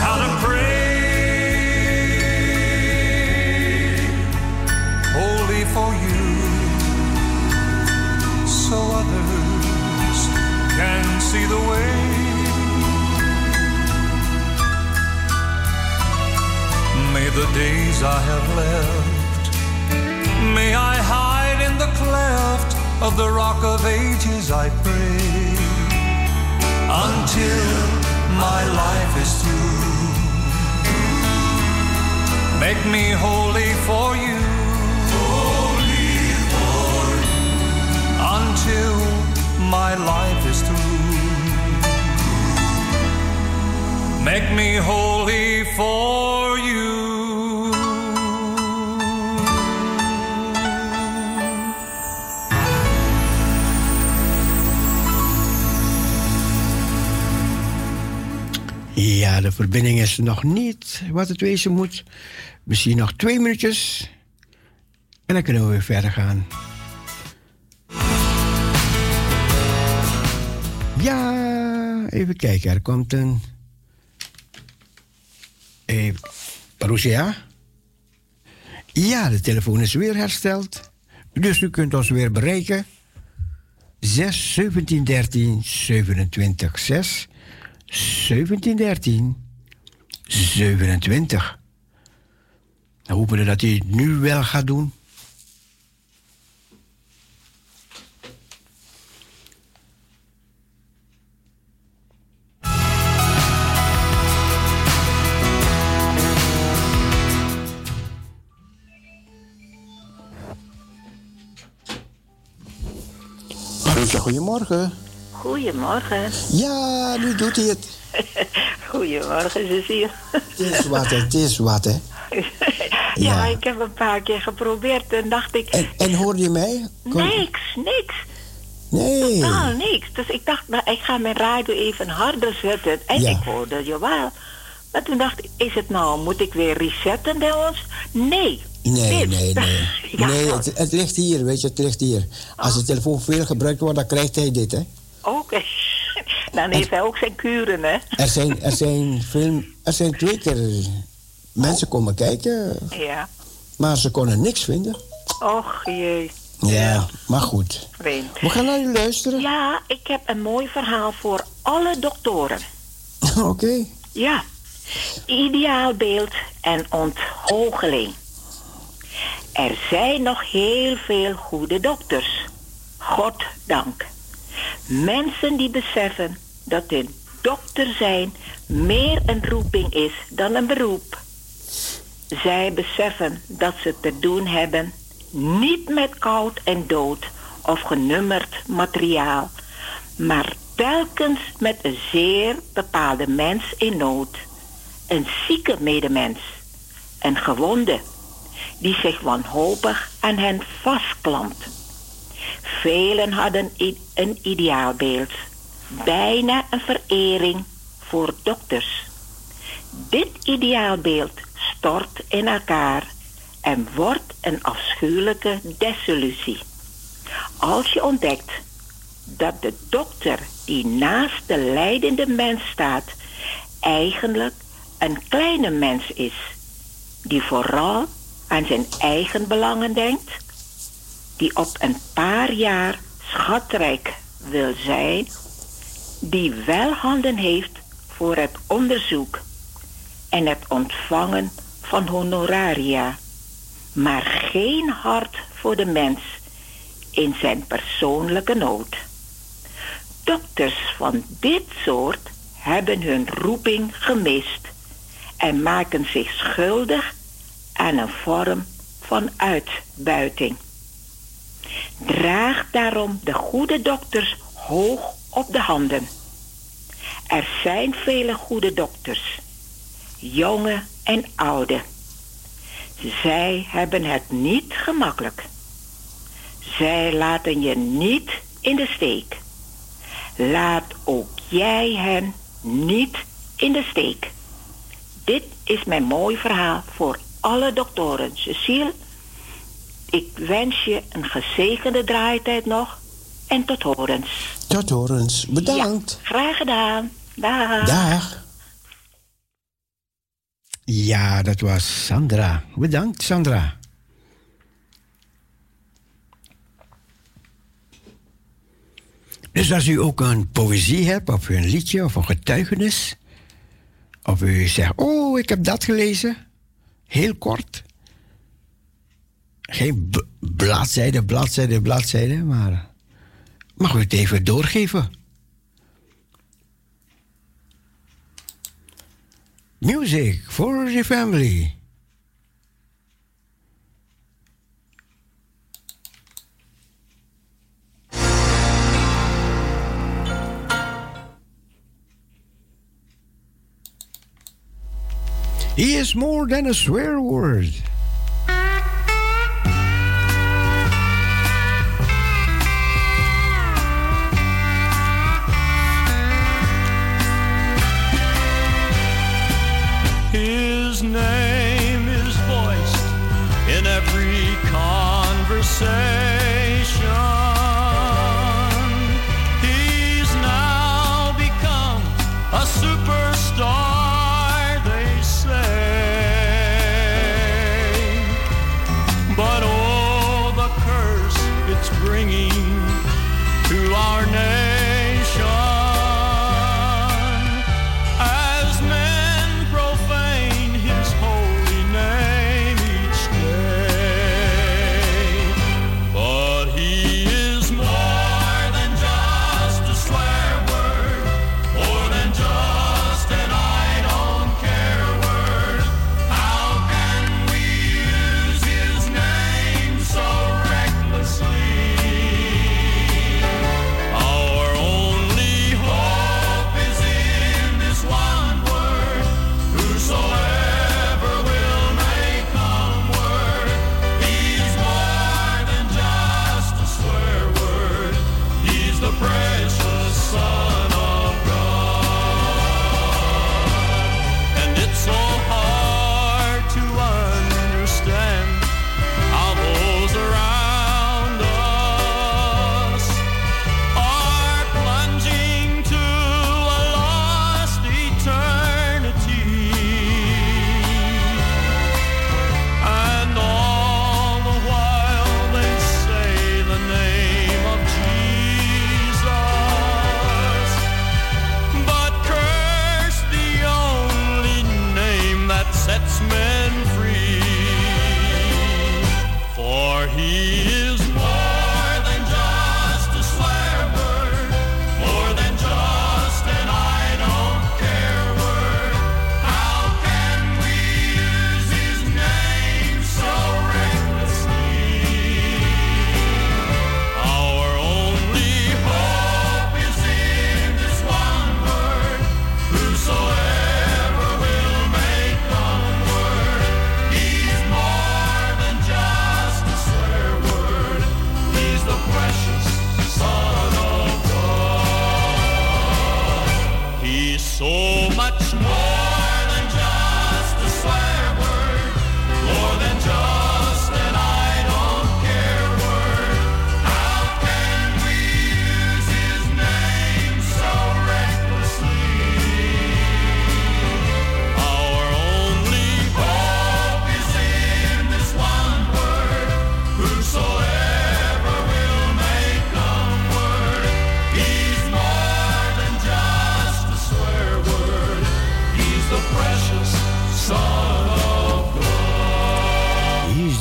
how to pray, holy for you, so others can see the way. May the days I have left, may I hide in the cleft of the rock of ages, I pray, until my life is through. Make me holy for you, holy for you, until my life is through. Make me holy for you. Ja, de verbinding is nog niet wat het wezen moet. Misschien nog 2 minuutjes. En dan kunnen we weer verder gaan. Ja, even kijken. Er komt een... Parousia? Ja, de telefoon is weer hersteld. Dus u kunt ons weer bereiken. 6-17-13-27-6. 17-13-27. Dan hopen we dat hij het nu wel gaat doen. Goedemorgen. Goedemorgen. Ja, nu doet hij het. Goedemorgen, Cecile. Het is wat, hè? Ja, ik heb een paar keer geprobeerd en dacht ik... En hoorde je mij? Niks. Nee. Totaal niks. Dus ik dacht, maar ik ga mijn radio even harder zetten. En ik hoorde je wel. Maar toen dacht ik, is het nou, moet ik weer resetten bij ons? Nee. Ja. Nee, het ligt hier, weet je, het ligt hier. Als de telefoon veel gebruikt wordt, dan krijgt hij dit, hè? Oké. Dan heeft hij ook zijn kuren, hè? Er zijn 2 keer mensen komen kijken. Ja. Maar ze konden niks vinden. Och, jee. Ja, maar goed. Vreemd. We gaan naar u luisteren. Ja, ik heb een mooi verhaal voor alle doktoren. Oké. Ja. Ideaalbeeld en ontgoocheling. Er zijn nog heel veel goede dokters. Goddank. Mensen die beseffen dat hun dokter zijn meer een roeping is dan een beroep. Zij beseffen dat ze te doen hebben niet met koud en dood of genummerd materiaal, maar telkens met een zeer bepaalde mens in nood. Een zieke medemens, een gewonde, die zich wanhopig aan hen vastklampt. Velen hadden een ideaalbeeld, bijna een verering voor dokters. Dit ideaalbeeld stort in elkaar en wordt een afschuwelijke desillusie. Als je ontdekt dat de dokter die naast de lijdende mens staat eigenlijk een kleine mens is, die vooral aan zijn eigen belangen denkt, die op een paar jaar schatrijk wil zijn, die wel handen heeft voor het onderzoek en het ontvangen van honoraria, maar geen hart voor de mens in zijn persoonlijke nood. Dokters van dit soort hebben hun roeping gemist en maken zich schuldig aan een vorm van uitbuiting. Draag daarom de goede dokters hoog op de handen. Er zijn vele goede dokters, jonge en oude. Zij hebben het niet gemakkelijk. Zij laten je niet in de steek. Laat ook jij hen niet in de steek. Dit is mijn mooi verhaal voor alle doktoren. Cecile, ik wens je een gezegende draaitijd nog en tot horens. Tot horens, bedankt. Ja, graag gedaan. Dag. Dag. Ja, dat was Sandra. Bedankt, Sandra. Dus als u ook een poëzie hebt, of een liedje, of een getuigenis, of u zegt, oh, ik heb dat gelezen, heel kort. Geen bladzijde, maar mag u het even doorgeven. Music for the family. He is more than a swear word. His name is voiced in every conversation. He's now become a superstar.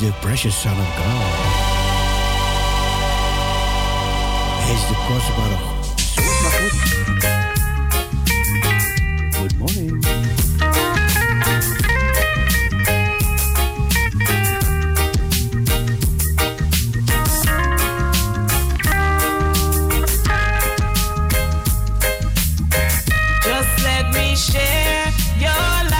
the precious Son of God. Hij is de kostbare God. Good morning. Just let me share your life.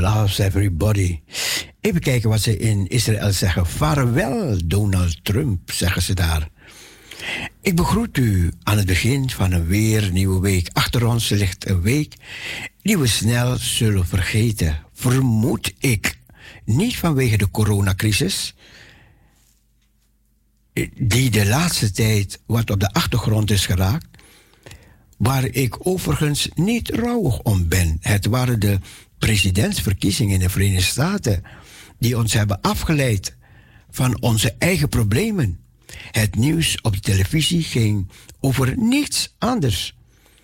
Loves everybody. Even kijken wat ze in Israël zeggen. Vaarwel, Donald Trump, zeggen ze daar. Ik begroet u aan het begin van een weer nieuwe week. Achter ons ligt een week die we snel zullen vergeten. Vermoed ik. Niet vanwege de coronacrisis, die de laatste tijd wat op de achtergrond is geraakt, waar ik overigens niet rouwig om ben. Het waren de presidentsverkiezingen in de Verenigde Staten die ons hebben afgeleid van onze eigen problemen. Het nieuws op de televisie ging over niets anders.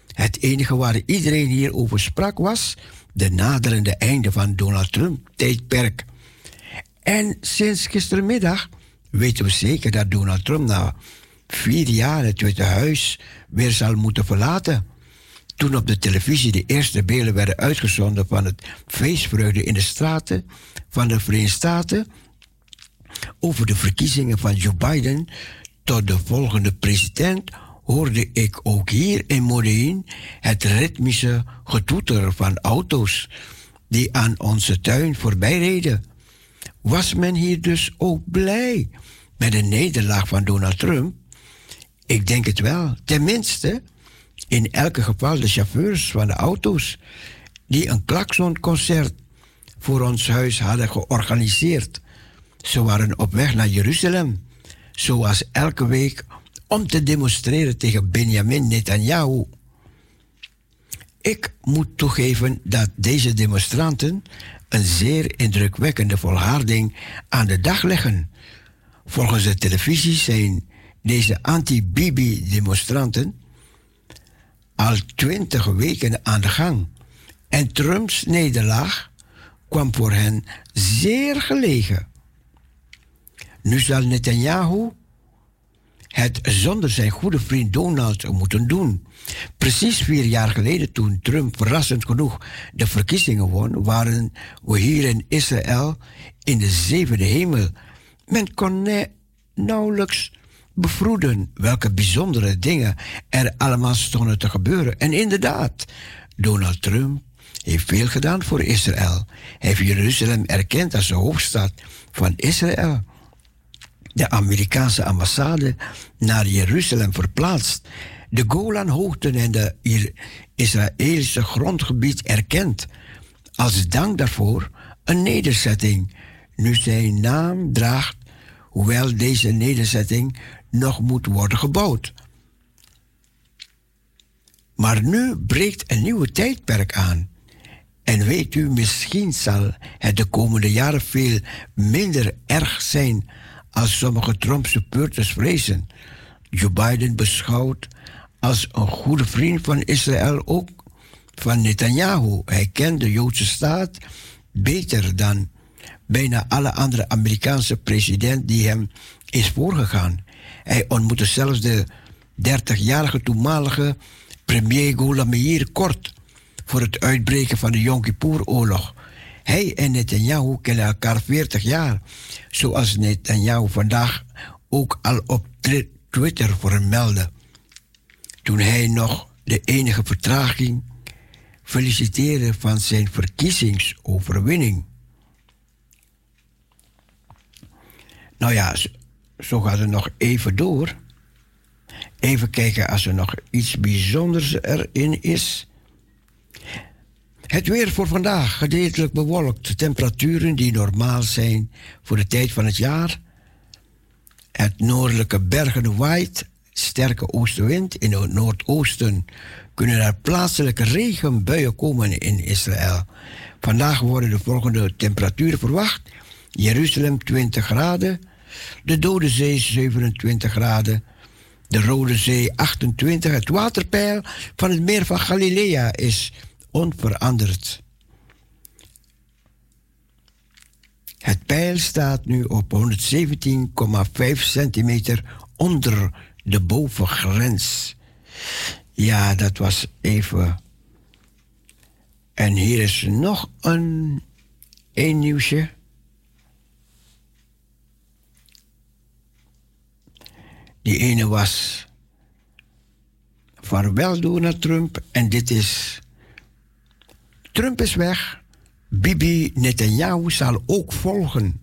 Het enige waar iedereen hier over sprak was de naderende einde van Donald Trump tijdperk. En sinds gistermiddag weten we zeker dat Donald Trump na 4 jaar het Witte Huis weer zal moeten verlaten. Toen op de televisie de eerste beelden werden uitgezonden van het feestvreugde in de straten van de Verenigde Staten, over de verkiezingen van Joe Biden tot de volgende president hoorde ik ook hier in Modein het ritmische getoeter van auto's die aan onze tuin voorbij reden. Was men hier dus ook blij met de nederlaag van Donald Trump? Ik denk het wel. Tenminste, in elk geval de chauffeurs van de auto's die een klaksonconcert voor ons huis hadden georganiseerd. Ze waren op weg naar Jeruzalem, zoals elke week, om te demonstreren tegen Benjamin Netanyahu. Ik moet toegeven dat deze demonstranten een zeer indrukwekkende volharding aan de dag leggen. Volgens de televisie zijn deze anti-Bibi-demonstranten al 20 weken aan de gang. En Trumps nederlaag kwam voor hen zeer gelegen. Nu zal Netanyahu het zonder zijn goede vriend Donald moeten doen. Precies 4 jaar geleden, toen Trump verrassend genoeg de verkiezingen won, waren we hier in Israël in de 7e hemel. Men kon nauwelijks bevroeden welke bijzondere dingen er allemaal stonden te gebeuren. En inderdaad, Donald Trump heeft veel gedaan voor Israël. Hij heeft Jeruzalem erkend als de hoofdstad van Israël. De Amerikaanse ambassade naar Jeruzalem verplaatst. De Golanhoogten en het Israëlische grondgebied erkend. Als dank daarvoor een nederzetting nu zijn naam draagt, hoewel deze nederzetting nog moet worden gebouwd. Maar nu breekt een nieuw tijdperk aan. En weet u, misschien zal het de komende jaren veel minder erg zijn als sommige Trump-supporters vrezen. Joe Biden beschouwd als een goede vriend van Israël, ook van Netanyahu. Hij kent de Joodse staat beter dan bijna alle andere Amerikaanse president die hem is voorgegaan. Hij ontmoette zelfs de 30-jarige toenmalige premier Golda Meir kort voor het uitbreken van de Yom Kippur-oorlog. Hij en Netanyahu kennen elkaar 40 jaar, zoals Netanyahu vandaag ook al op Twitter vermeldde. Toen hij nog de enige vertraging feliciteerde van zijn verkiezingsoverwinning. Nou ja, zo gaat het nog even door. Even kijken als er nog iets bijzonders erin is. Het weer voor vandaag, gedeeltelijk bewolkt. Temperaturen die normaal zijn voor de tijd van het jaar. Het noordelijke bergen waait. Sterke oostenwind. In het noordoosten kunnen er plaatselijke regenbuien komen in Israël. Vandaag worden de volgende temperaturen verwacht. Jeruzalem 20 graden. De Dode Zee 27 graden. De Rode Zee 28. Het waterpeil van het meer van Galilea is onveranderd. Het peil staat nu op 117,5 centimeter onder de bovengrens. Ja, dat was even. En hier is nog een nieuwsje. Die ene was vaarwel Donald Trump en dit is: Trump is weg, Bibi Netanyahu zal ook volgen.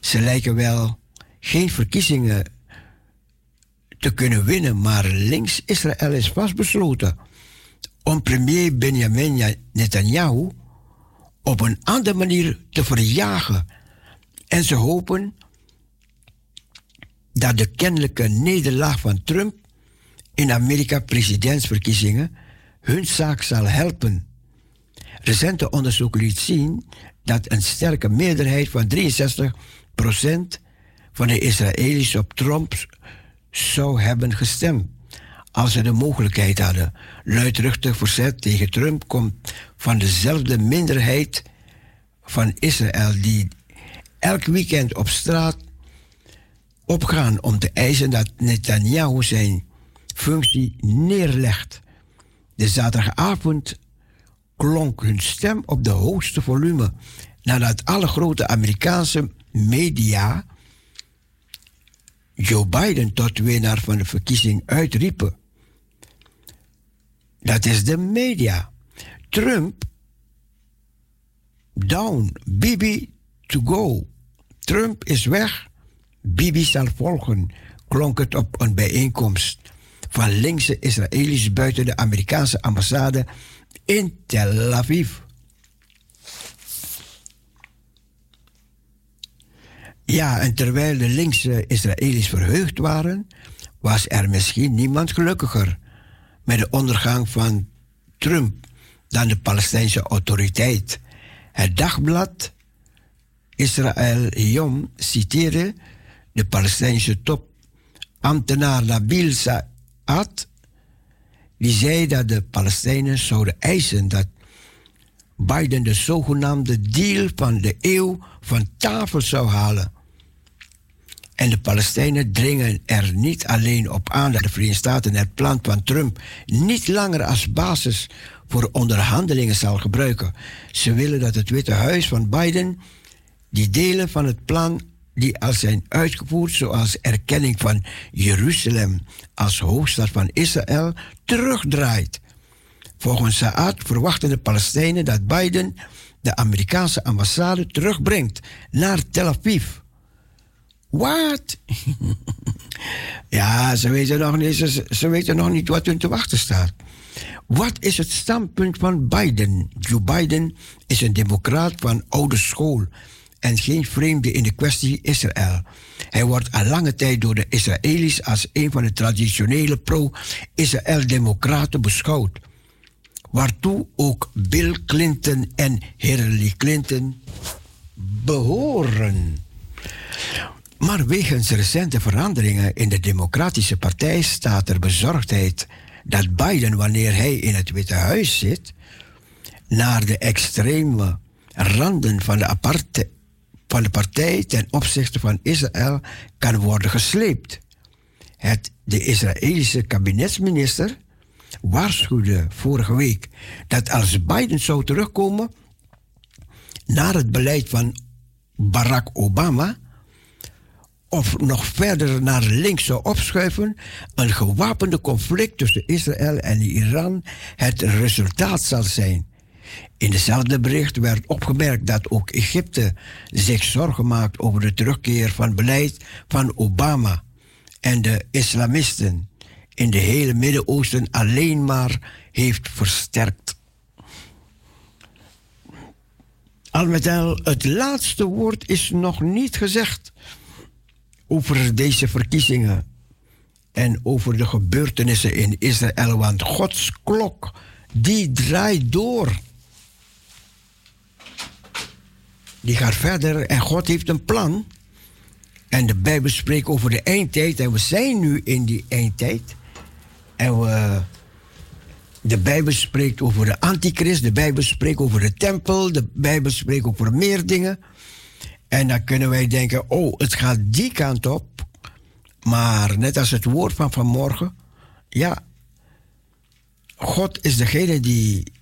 Ze lijken wel geen verkiezingen te kunnen winnen, maar links Israël is vastbesloten om premier Benjamin Netanyahu op een andere manier te verjagen. En ze hopen dat de kennelijke nederlaag van Trump in Amerika presidentsverkiezingen hun zaak zal helpen. Recente onderzoek liet zien dat een sterke meerderheid van 63% van de Israëli's op Trump zou hebben gestemd als ze de mogelijkheid hadden. Luidruchtig verzet tegen Trump komt van dezelfde minderheid van Israël die elk weekend op straat opgaan om te eisen dat Netanyahu zijn functie neerlegt. De zaterdagavond klonk hun stem op de hoogste volume nadat alle grote Amerikaanse media Joe Biden tot winnaar van de verkiezing uitriepen. Dat is de media. Trump, down, Bibi to go. Trump is weg, Bibi zal volgen, klonk het op een bijeenkomst van linkse Israëli's buiten de Amerikaanse ambassade in Tel Aviv. Ja, en terwijl de linkse Israëli's verheugd waren, was er misschien niemand gelukkiger met de ondergang van Trump dan de Palestijnse autoriteit. Het dagblad Israël Yom citeerde de Palestijnse topambtenaar Nabil Saad, die zei dat de Palestijnen zouden eisen dat Biden de zogenaamde deal van de eeuw van tafel zou halen. En de Palestijnen dringen er niet alleen op aan dat de Verenigde Staten het plan van Trump niet langer als basis voor onderhandelingen zal gebruiken. Ze willen dat het Witte Huis van Biden die delen van het plan die al zijn uitgevoerd, zoals erkenning van Jeruzalem als hoofdstad van Israël, terugdraait. Volgens Saad verwachten de Palestijnen dat Biden de Amerikaanse ambassade terugbrengt naar Tel Aviv. Wat? Ja, ze weten nog niet wat hun te wachten staat. Wat is het standpunt van Biden? Joe Biden is een democraat van oude school en geen vreemde in de kwestie Israël. Hij wordt al lange tijd door de Israëli's als een van de traditionele pro-Israël-democraten beschouwd. Waartoe ook Bill Clinton en Hillary Clinton behoren. Maar wegens recente veranderingen in de Democratische Partij staat er bezorgdheid dat Biden, wanneer hij in het Witte Huis zit, naar de extreme randen van de partij ten opzichte van Israël kan worden gesleept. De Israëlische kabinetsminister waarschuwde vorige week dat als Biden zou terugkomen naar het beleid van Barack Obama of nog verder naar links zou opschuiven, een gewapende conflict tussen Israël en Iran het resultaat zal zijn. In hetzelfde bericht werd opgemerkt dat ook Egypte zich zorgen maakt over de terugkeer van beleid van Obama en de islamisten in de hele Midden-Oosten alleen maar heeft versterkt. Al met al, het laatste woord is nog niet gezegd over deze verkiezingen en over de gebeurtenissen in Israël, want Gods klok, die draait door. Die gaat verder en God heeft een plan. En de Bijbel spreekt over de eindtijd en we zijn nu in die eindtijd. En de Bijbel spreekt over de antichrist, de Bijbel spreekt over de tempel, de Bijbel spreekt over meer dingen. En dan kunnen wij denken, oh, het gaat die kant op. Maar net als het woord van vanmorgen, ja, God is degene die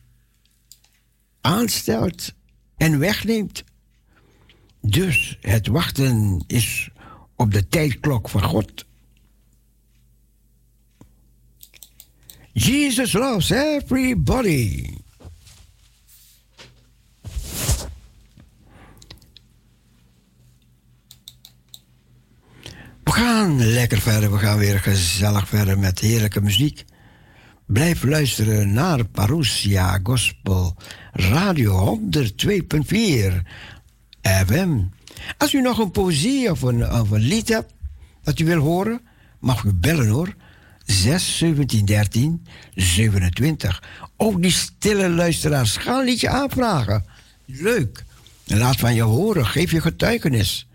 aanstelt en wegneemt. Dus het wachten is op de tijdklok van God. Jesus loves everybody. We gaan lekker verder. We gaan weer gezellig verder met heerlijke muziek. Blijf luisteren naar Parousia Gospel Radio 102.4 FM. Als u nog een poëzie of een lied hebt dat u wil horen, mag u bellen hoor. 6-17-13-27. Ook die stille luisteraars, ga een liedje aanvragen. Leuk. En laat van je horen. Geef je getuigenis.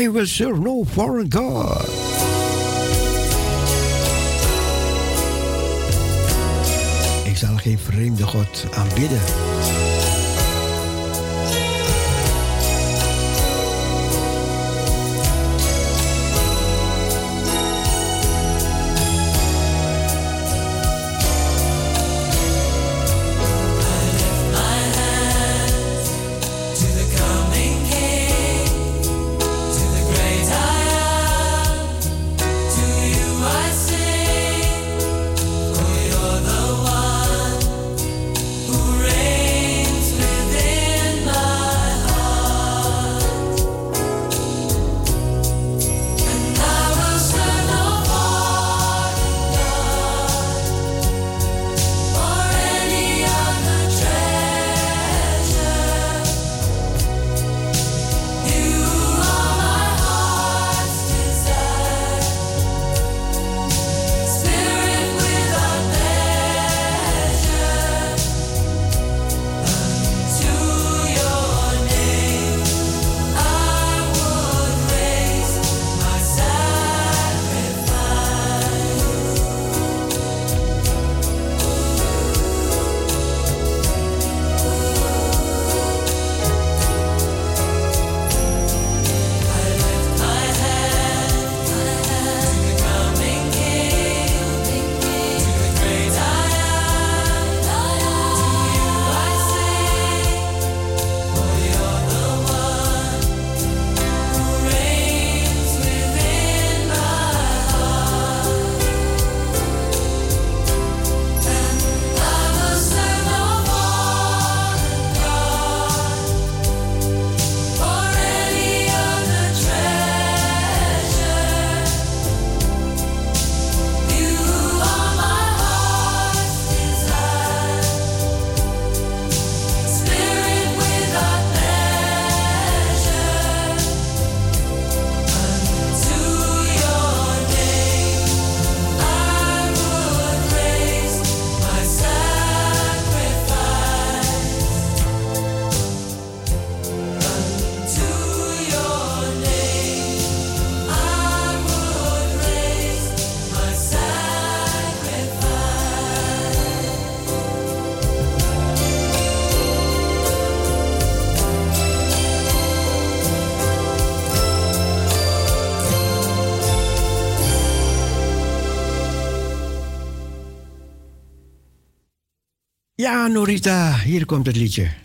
I will serve no foreign god. Ik zal geen vreemde god aanbidden. I lift my hand to the Ja, Norita, hier komt het liedje.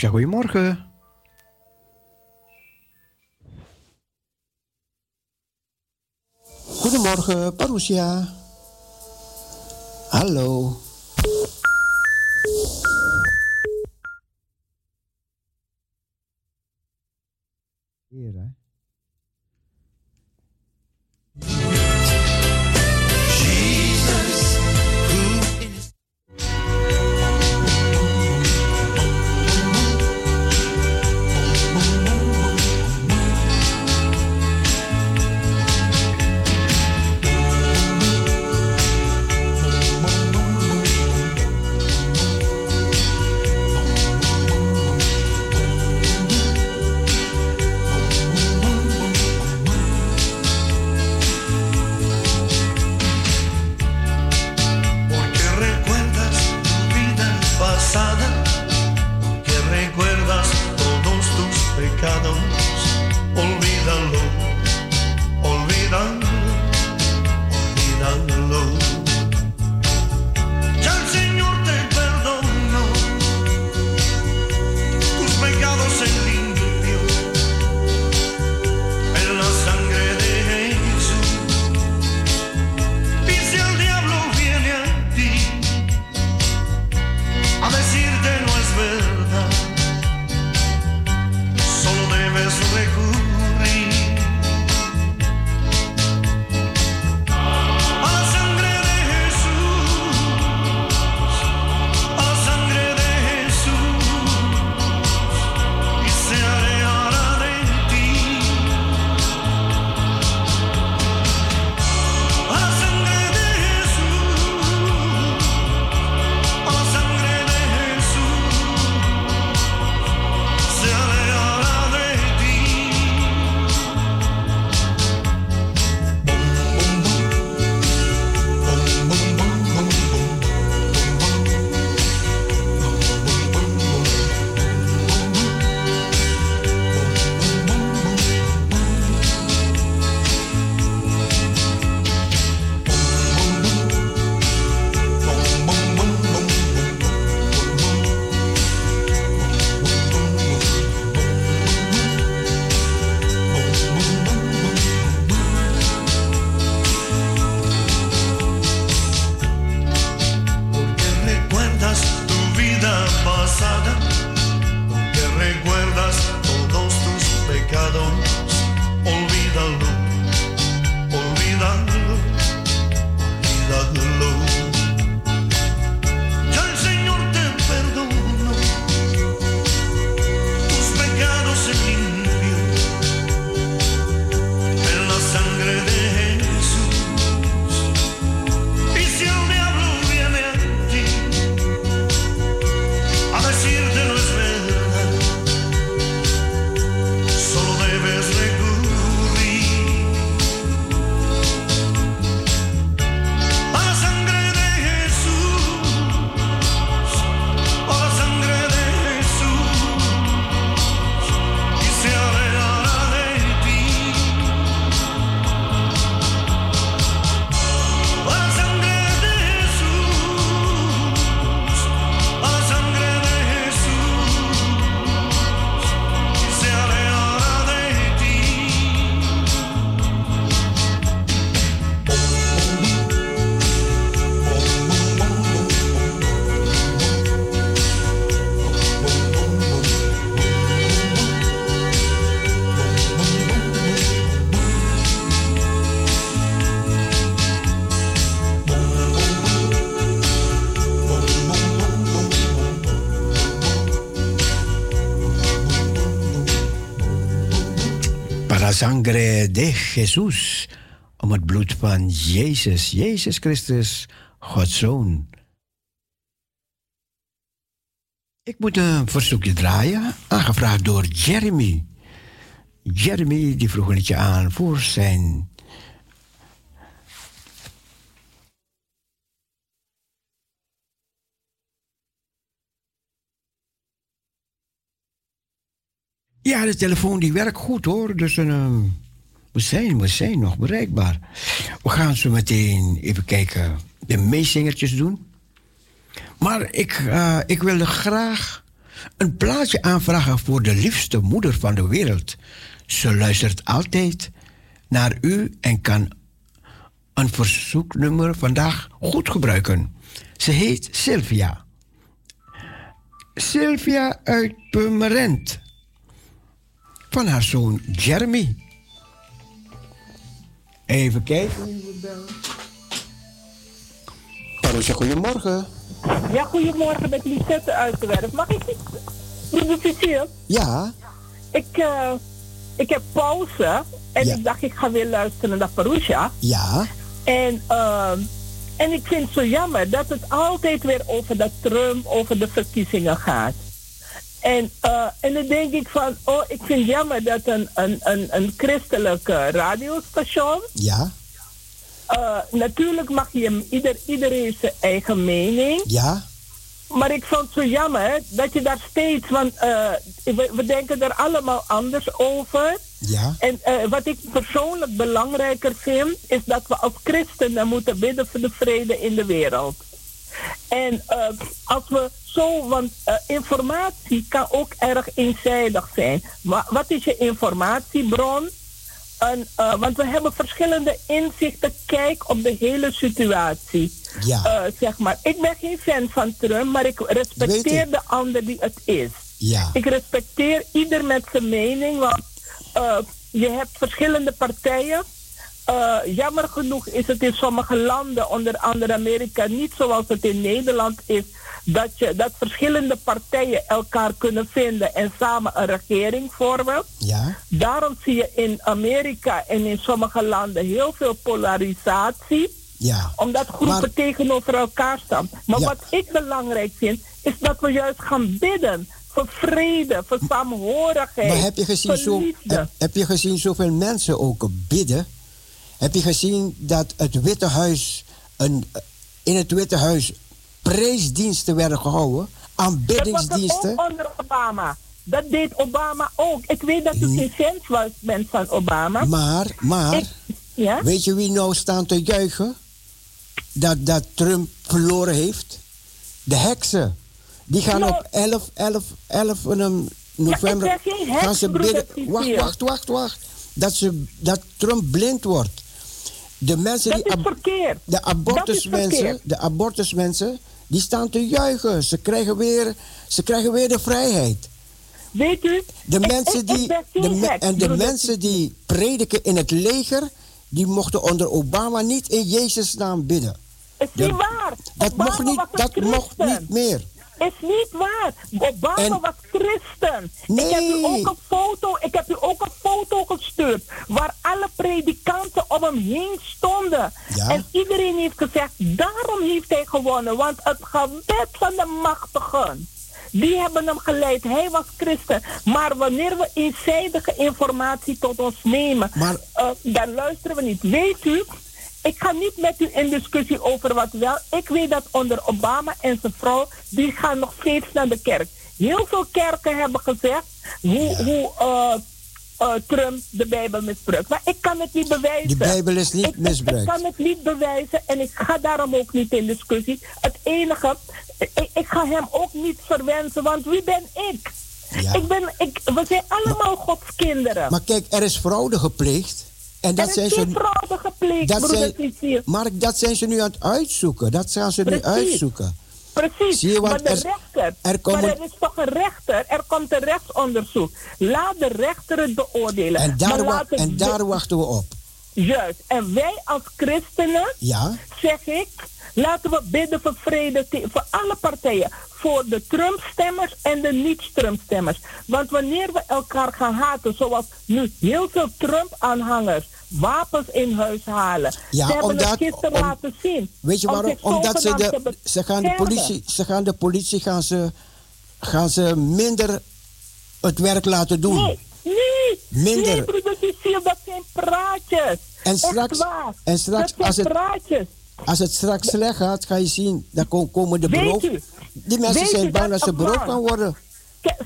Ja, goedemorgen. Goedemorgen, Parousia. Hallo. Hier, hè? Por la sangre de Jesús. Om het bloed van Jezus, Jezus Christus, Gods Zoon. Ik moet een verzoekje draaien, aangevraagd door Jeremy. Jeremy die vroeg een liedje aan voor zijn ja, de telefoon die werkt goed hoor, dus we zijn nog bereikbaar. We gaan zo meteen even kijken, de meezingertjes doen. Maar ik wilde graag een plaatje aanvragen voor de liefste moeder van de wereld. Ze luistert altijd naar u en kan een verzoeknummer vandaag goed gebruiken. Ze heet Sylvia. Sylvia uit Purmerend. Van haar zoon Jeremy. Even kijken. Parousia, goedemorgen. Ja, goedemorgen met Liesbeth uit de werf. Mag ik iets produceren? Ja. Ik heb pauze en ja. Ik dacht ik ga weer luisteren naar Parousia. Ja. En ik vind het zo jammer dat het altijd weer over dat Trump, over de verkiezingen gaat. En dan denk ik van, oh, ik vind het jammer dat een christelijk radiostation... Ja. Natuurlijk mag je iedereen zijn eigen mening. Ja. Maar ik vond het zo jammer dat je daar steeds... Want we denken er allemaal anders over. Ja. En wat ik persoonlijk belangrijker vind... is dat we als christenen moeten bidden voor de vrede in de wereld. En als we zo... Want informatie kan ook erg eenzijdig zijn. Maar wat is je informatiebron? Want we hebben verschillende inzichten, kijk op de hele situatie. Ja. Zeg maar. Ik ben geen fan van Trump, maar ik respecteer de ander die het is. Ja. Ik respecteer ieder met zijn mening, want je hebt verschillende partijen. Jammer genoeg is het in sommige landen, onder andere Amerika, niet zoals het in Nederland is, dat verschillende partijen elkaar kunnen vinden en samen een regering vormen. Ja. Daarom zie je in Amerika en in sommige landen heel veel polarisatie, ja. Omdat groepen tegenover elkaar staan. Maar ja. Wat ik belangrijk vind, is dat we juist gaan bidden voor vrede, voor saamhorigheid, maar heb je gezien zoveel mensen ook bidden? Heb je gezien dat het Witte Huis in het Witte Huis preesdiensten werden gehouden, aanbiddingsdiensten? Dat was ook onder Obama. Dat deed Obama ook. Ik weet dat u geen fan was bent van Obama. Maar ja? Weet je wie nou staan te juichen dat Trump verloren heeft? De heksen. Die gaan op 11 november. Ja, ik zeg geen heks, gaan ze bidden. Wacht. Dat Trump blind wordt. De mensen dat is verkeerd. De abortusmensen, die staan te juichen. Ze krijgen weer de vrijheid. Weet u? De mensen die prediken in het leger, die mochten onder Obama niet in Jezus' naam bidden. Is niet waar. Dat mocht niet meer. Is niet waar. Obama was christen. Nee. Ik heb u ook een foto gestuurd waar alle predikanten om hem heen stonden. Ja. En iedereen heeft gezegd, daarom heeft hij gewonnen. Want het gebed van de machtigen, die hebben hem geleid. Hij was christen. Maar wanneer we eenzijdige informatie tot ons nemen, dan luisteren we niet. Weet u... Ik ga niet met u in discussie over wat wel. Ik weet dat onder Obama en zijn vrouw, die gaan nog steeds naar de kerk. Heel veel kerken hebben gezegd hoe Trump de Bijbel misbruikt. Maar ik kan het niet bewijzen. De Bijbel is niet misbruikt. Ik kan het niet bewijzen en ik ga daarom ook niet in discussie. Het enige, ik ga hem ook niet verwensen, want wie ben ik? Ja. We zijn allemaal Gods kinderen. Maar kijk, er is fraude gepleegd. En dat zijn ze gepleegd, maar dat zijn ze nu aan het uitzoeken. Dat gaan ze nu uitzoeken. Precies. Zie je, maar de rechter. Er is toch een rechter. Er komt een rechtsonderzoek. Laat de rechter het beoordelen. En daar wachten we op. Juist. En wij als christenen, ja, zeg ik, laten we bidden voor vrede voor alle partijen. Voor de Trump-stemmers en de niet-Trump-stemmers. Want wanneer we elkaar gaan haten, zoals nu heel veel Trump-aanhangers wapens in huis halen. Ja, ze hebben het gisteren laten zien. Weet je waarom? Omdat ze gaan de politie minder het werk laten doen. Nee, broeder Cecile, dat zijn praatjes. En als het straks slecht gaat, ga je zien, dan komen de brood. Die mensen zijn bang dat ze brood kan worden.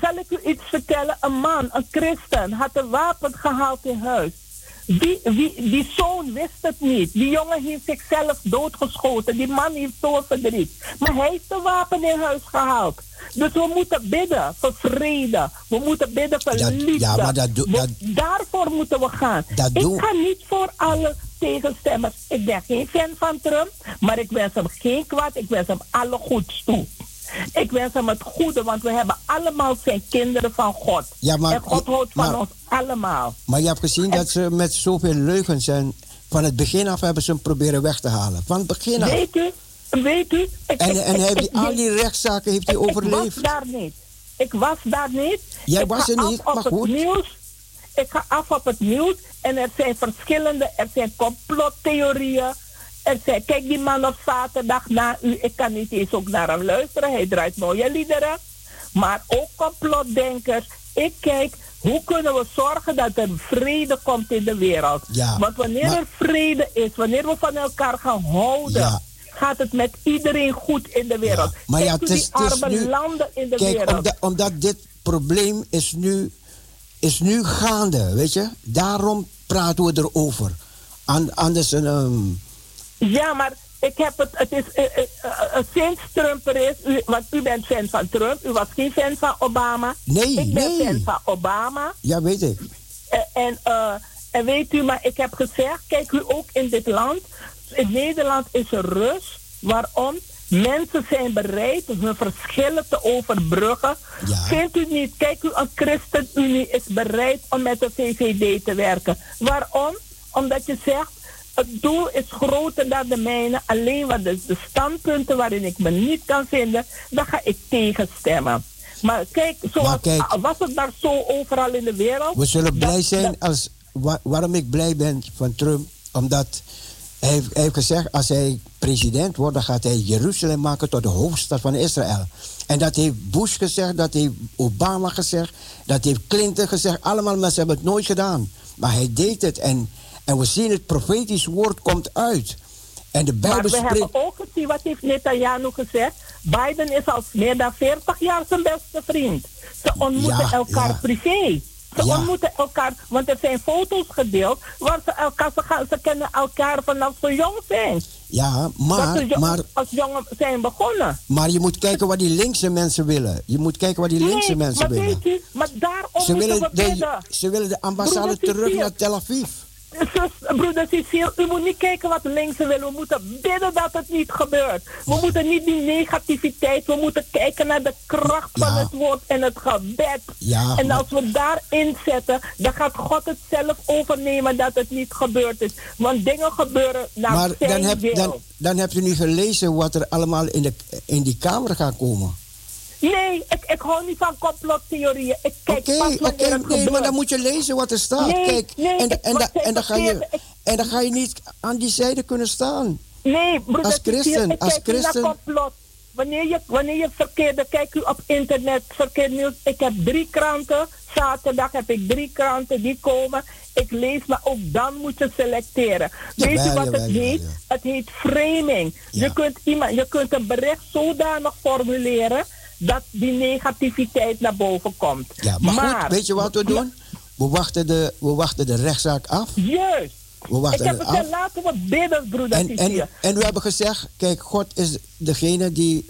Zal ik u iets vertellen? Een man, een christen, had een wapen gehaald in huis. Die zoon wist het niet. Die jongen heeft zichzelf doodgeschoten. Die man heeft doorverdriet. Maar hij heeft een wapen in huis gehaald. Dus we moeten bidden voor vrede. We moeten bidden voor liefde. Ja, maar daarvoor moeten we gaan. Ik ga niet voor alle tegenstemmers. Ik ben geen fan van Trump. Maar ik wens hem geen kwaad. Ik wens hem alle goeds toe. Ik wens hem het goede, want we hebben allemaal zijn kinderen van God. Ja, maar, en God houdt van ons allemaal. Maar je hebt gezien dat ze met zoveel leugens zijn. Van het begin af hebben ze hem proberen weg te halen. Van het begin af. Weet u. Al die rechtszaken heeft hij overleefd. Ik was daar niet. Jij was er niet, maar goed. Ik ga af op het nieuws. En er zijn verschillende, er zijn complottheorieën. Kijk, die man op zaterdag na u. Ik kan niet eens ook naar hem luisteren. Hij draait mooie liederen. Maar ook complotdenkers. Ik kijk, hoe kunnen we zorgen dat er vrede komt in de wereld? Ja, want wanneer er vrede is, wanneer we van elkaar gaan houden... Ja. Gaat het met iedereen goed in de wereld. Ja, maar ja, het is nu arme landen in de wereld. Omdat dit probleem is nu gaande, weet je. Daarom praten we erover. Anders een... Ja, maar ik heb het is sinds Trump er is, want u bent fan van Trump, u was geen fan van Obama. Nee, ik ben fan van Obama. Ja, weet ik. En weet u, maar ik heb gezegd, kijk u ook in dit land, in Nederland is er rust. Waarom? Mensen zijn bereid hun verschillen te overbruggen. Ja. Vindt u niet, kijk u, een ChristenUnie is bereid om met de VVD te werken. Waarom? Omdat je zegt, het doel is groter dan de mijne. Alleen wat de standpunten waarin ik me niet kan vinden, daar ga ik tegenstemmen. Maar kijk, was het daar zo overal in de wereld? We zullen blij zijn. Waarom ik blij ben van Trump, omdat hij heeft gezegd, als hij president wordt, dan gaat hij Jeruzalem maken tot de hoofdstad van Israël. En dat heeft Bush gezegd, dat heeft Obama gezegd, dat heeft Clinton gezegd. Allemaal mensen hebben het nooit gedaan. Maar hij deed het en we zien het profetisch woord komt uit. En de Bijbel spreekt... Maar we hebben ook gezien wat heeft Netanyahu gezegd. Biden is al meer dan 40 jaar zijn beste vriend. Ze ontmoeten elkaar privé. Ze ontmoeten elkaar, want er zijn foto's gedeeld waar ze kennen elkaar vanaf ze jong zijn. Ja, maar als jongen zijn begonnen. Maar je moet kijken wat die linkse mensen willen. Maar daarom moeten we bidden. Ze willen de ambassade terug naar Tel Aviv. Broeder Cecile, u moet niet kijken wat linkse willen. We moeten bidden dat het niet gebeurt. We moeten niet die negativiteit. We moeten kijken naar de kracht van het woord en het gebed. Ja, en als we daarin zetten, dan gaat God het zelf overnemen dat het niet gebeurd is. Want dingen gebeuren naar zijn wil. Dan hebt u nu gelezen wat er allemaal in die kamer gaat komen. Nee, ik hou niet van complottheorieën. Ik kijk pas wanneer het gebeurt. Nee, maar dan moet je lezen wat er staat. En dan ga je niet aan die zijde kunnen staan. Nee, broeder, als christen. Naar complot. Wanneer je verkeerde, kijk u op internet, verkeerd nieuws. Ik heb 3 kranten. Zaterdag heb ik 3 kranten die komen. Ik lees, maar ook dan moet je selecteren. Weet je wat het heet? Ja. Het heet framing. Ja. Je kunt een bericht zodanig formuleren dat die negativiteit naar boven komt. Ja, maar goed, weet je wat we doen? We wachten de rechtszaak af. Juist. Ik heb gezegd, laten we bidden, broeder. En we hebben gezegd, kijk, God is degene die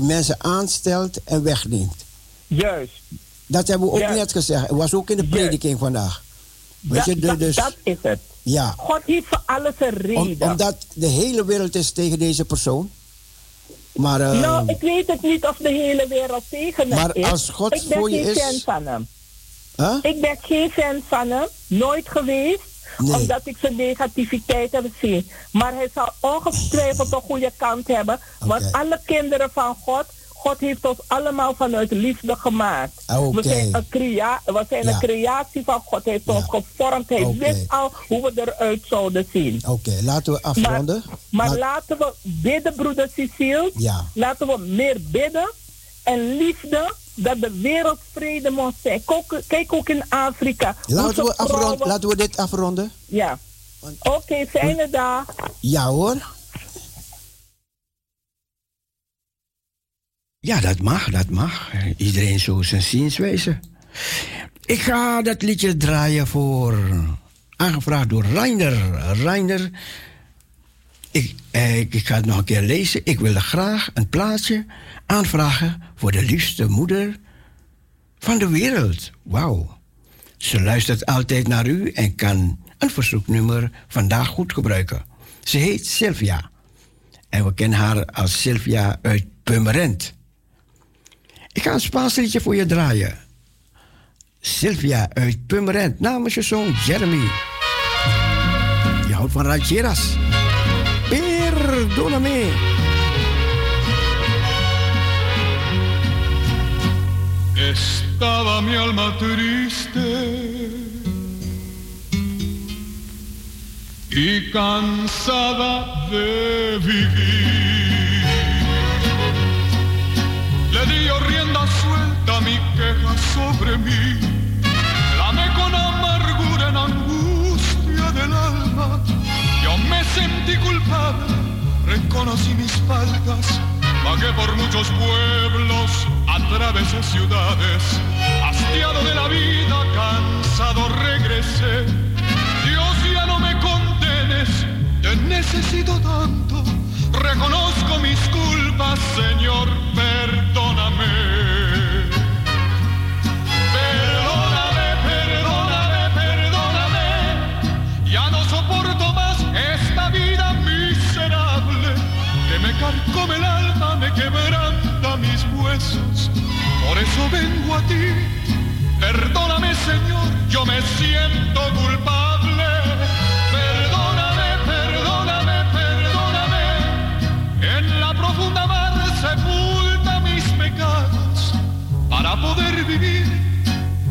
mensen aanstelt en wegneemt. Juist. Dat hebben we ook net gezegd. Het was ook in de prediking vandaag. Dat is het. Ja. God heeft voor alles een reden. Omdat de hele wereld is tegen deze persoon. Maar, nou, ik weet het niet of de hele wereld tegen hem is. Maar als God voor je is... Ik ben geen fan van hem. Nooit geweest. Nee. Omdat ik zijn negativiteit heb gezien. Maar hij zal ongetwijfeld een goede kant hebben. Okay. Want alle kinderen van God... God heeft ons allemaal vanuit liefde gemaakt. Okay. We zijn een creatie van God. Hij heeft ons gevormd. Hij wist al hoe we eruit zouden zien. Oké, laten we afronden. Maar laten we bidden, broeder Cecile. Ja. Laten we meer bidden. En liefde, dat de wereld vrede mag zijn. Kijk ook in Afrika. Laten we dit afronden. Ja. Oké, fijne dag. Ja hoor. Ja, dat mag. Iedereen zo zijn zienswijze. Ik ga dat liedje draaien aangevraagd door Rainer. Ik ga het nog een keer lezen. Ik wil graag een plaatsje aanvragen voor de liefste moeder van de wereld. Wauw. Ze luistert altijd naar u en kan een verzoeknummer vandaag goed gebruiken. Ze heet Sylvia. En we kennen haar als Sylvia uit Purmerend. Ik ga een Spaans liedje voor je draaien. Sylvia uit Purmerend namens je zoon Jeremy. Je houdt van rancheras. Perdóname. Estaba mi alma triste y cansada de vivir. Le di rienda suelta mi queja sobre mí, clamé con amargura en angustia del alma. Yo me sentí culpable, reconocí mis faltas, vagué por muchos pueblos, atravesé ciudades. Hastiado de la vida, cansado regresé. Dios, ya no me condenes, te necesito tanto. Reconozco mis culpas, Señor, perdóname. Perdóname, perdóname, perdóname. Ya no soporto más esta vida miserable que me carcome el alma, me quebranta mis huesos. Por eso vengo a ti. Perdóname, Señor, yo me siento culpable. Para poder vivir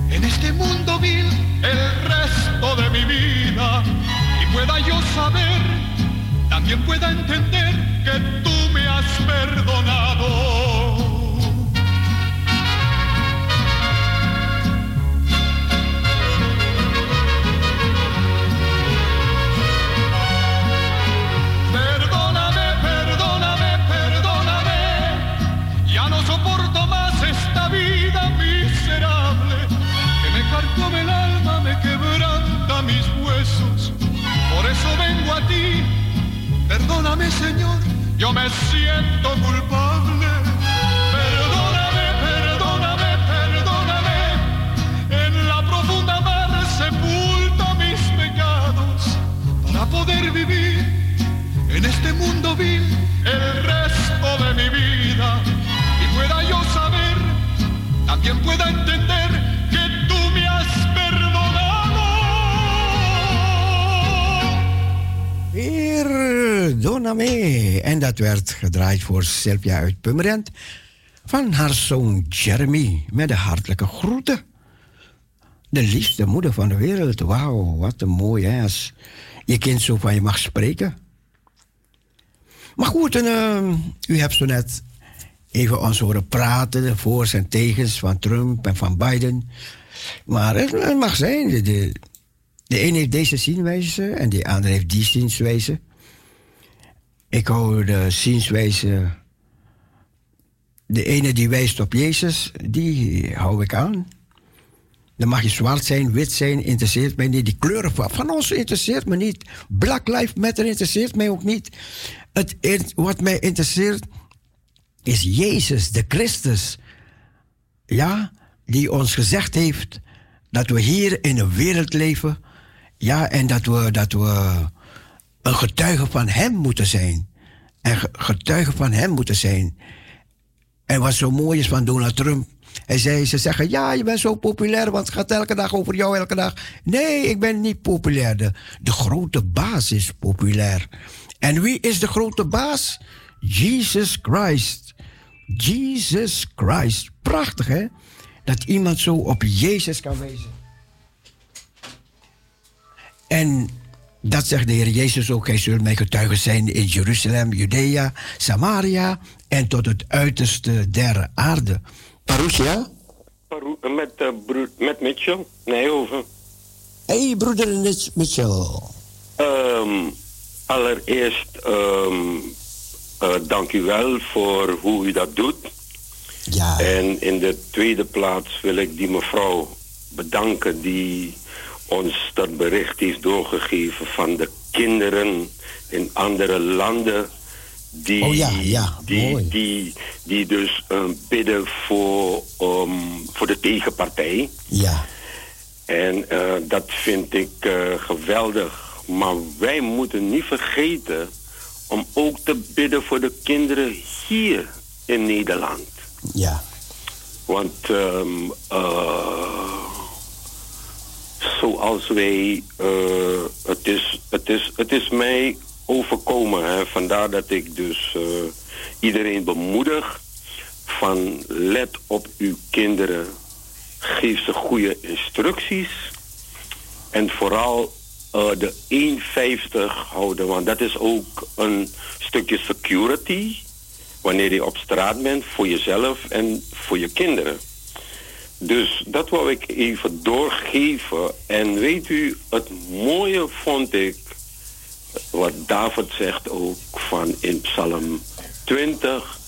en este mundo vil el resto de mi vida y pueda yo saber, también pueda entender que tú me has perdonado. Perdóname, Señor, yo me siento culpable. Perdóname, perdóname, perdóname. En la profunda mar sepulta mis pecados para poder vivir en este mundo vil el resto de mi vida y pueda yo saber, también pueda entender que tú me has perdonado. Perdóname. En dat werd gedraaid voor Sylvia uit Purmerend van haar zoon Jeremy met de hartelijke groeten. De liefste moeder van de wereld. Wauw, wat een mooi hè, als je kind zo van je mag spreken. Maar goed, u hebt zo net even ons horen praten, de voor's en tegens van Trump en van Biden. Maar het mag zijn, de een heeft deze zienswijze en de ander heeft die zienswijze. Ik hou de zienswijze... De ene die wijst op Jezus, die hou ik aan. Dan mag je zwart zijn, wit zijn, interesseert mij niet. Die kleuren van ons interesseert me niet. Black Lives Matter interesseert mij ook niet. Wat mij interesseert is Jezus, de Christus. Ja, die ons gezegd heeft dat we hier in een wereld leven. Ja, en dat we een getuige van hem moeten zijn. En getuige van hem moeten zijn. En wat zo mooi is van Donald Trump... En ze zeggen, ja, je bent zo populair, want het gaat elke dag over jou, elke dag. Nee, ik ben niet populair. De grote baas is populair. En wie is de grote baas? Jesus Christ. Jesus Christ. Prachtig, hè? Dat iemand zo op Jezus kan wijzen. En dat zegt de Heer Jezus ook. Hij zult mijn getuigen zijn in Jeruzalem, Judea, Samaria en tot het uiterste der aarde. Parousia? Met Mitchell? Nee, over. Hey, broeder Mitchell. Allereerst dank u wel voor hoe u dat doet. Ja. En in de tweede plaats wil ik die mevrouw bedanken die ons dat bericht heeft doorgegeven van de kinderen in andere landen die, die dus bidden voor de tegenpartij. Ja. En dat vind ik geweldig. Maar wij moeten niet vergeten om ook te bidden voor de kinderen hier in Nederland. Ja. Want zoals wij, het is mij overkomen, hè? Vandaar dat ik dus iedereen bemoedig van let op uw kinderen, geef ze goede instructies en vooral de 1,50 houden, want dat is ook een stukje security wanneer je op straat bent voor jezelf en voor je kinderen. Dus dat wou ik even doorgeven. En weet u, het mooie vond ik, wat David zegt ook van in Psalm 20,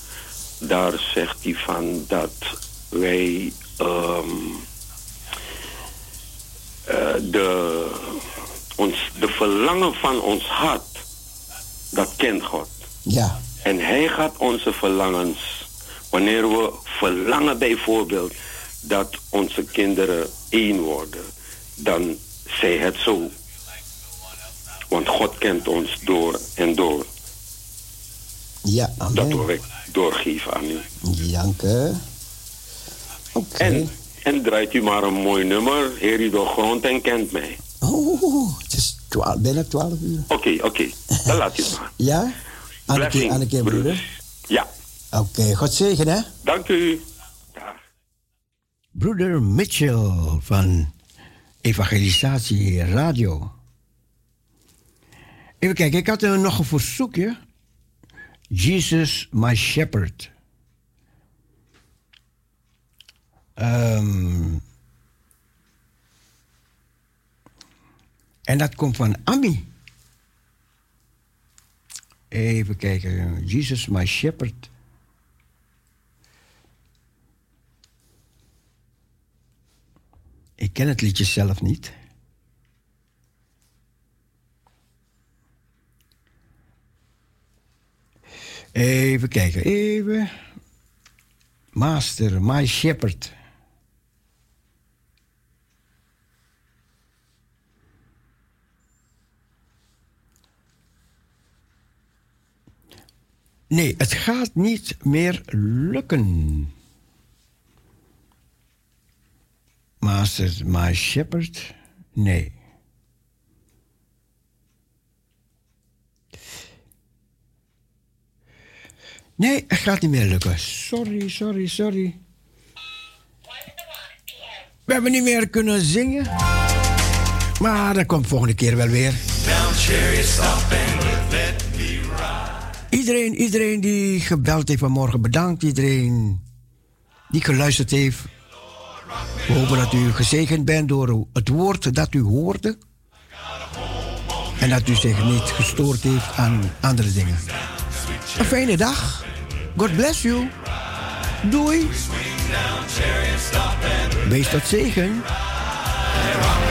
daar zegt hij van dat wij de verlangen van ons hart, dat kent God. Ja. En hij gaat onze verlangens, wanneer we verlangen bijvoorbeeld dat onze kinderen één worden, dan zij het zo. Want God kent ons door en door. Ja, amen. Dat wil ik doorgeven aan u. Janken. Okay. En draait u maar een mooi nummer. Heer, u doorgrond en kent mij. Oh, het is bijna 12 uur. Oké. Dan laat je het maar. Ja? Aan de keer, broeder. Ja. Oké, God zegen, hè? Dank u. Broeder Mitchell van Evangelisatie Radio. Even kijken, ik had nog een verzoekje. Jesus, my shepherd. En dat komt van Ami. Even kijken, Jesus, my shepherd. Ik ken het liedje zelf niet. Even kijken. Even. Master, my shepherd. Nee, het gaat niet meer lukken. Master, my shepherd? Nee. Nee, het gaat niet meer lukken. Sorry. We hebben niet meer kunnen zingen. Maar dat komt volgende keer wel weer. Iedereen die gebeld heeft vanmorgen, bedankt. Iedereen die geluisterd heeft. We hopen dat u gezegend bent door het woord dat u hoorde. En dat u zich niet gestoord heeft aan andere dingen. Een fijne dag. God bless you. Doei. Wees tot zegen.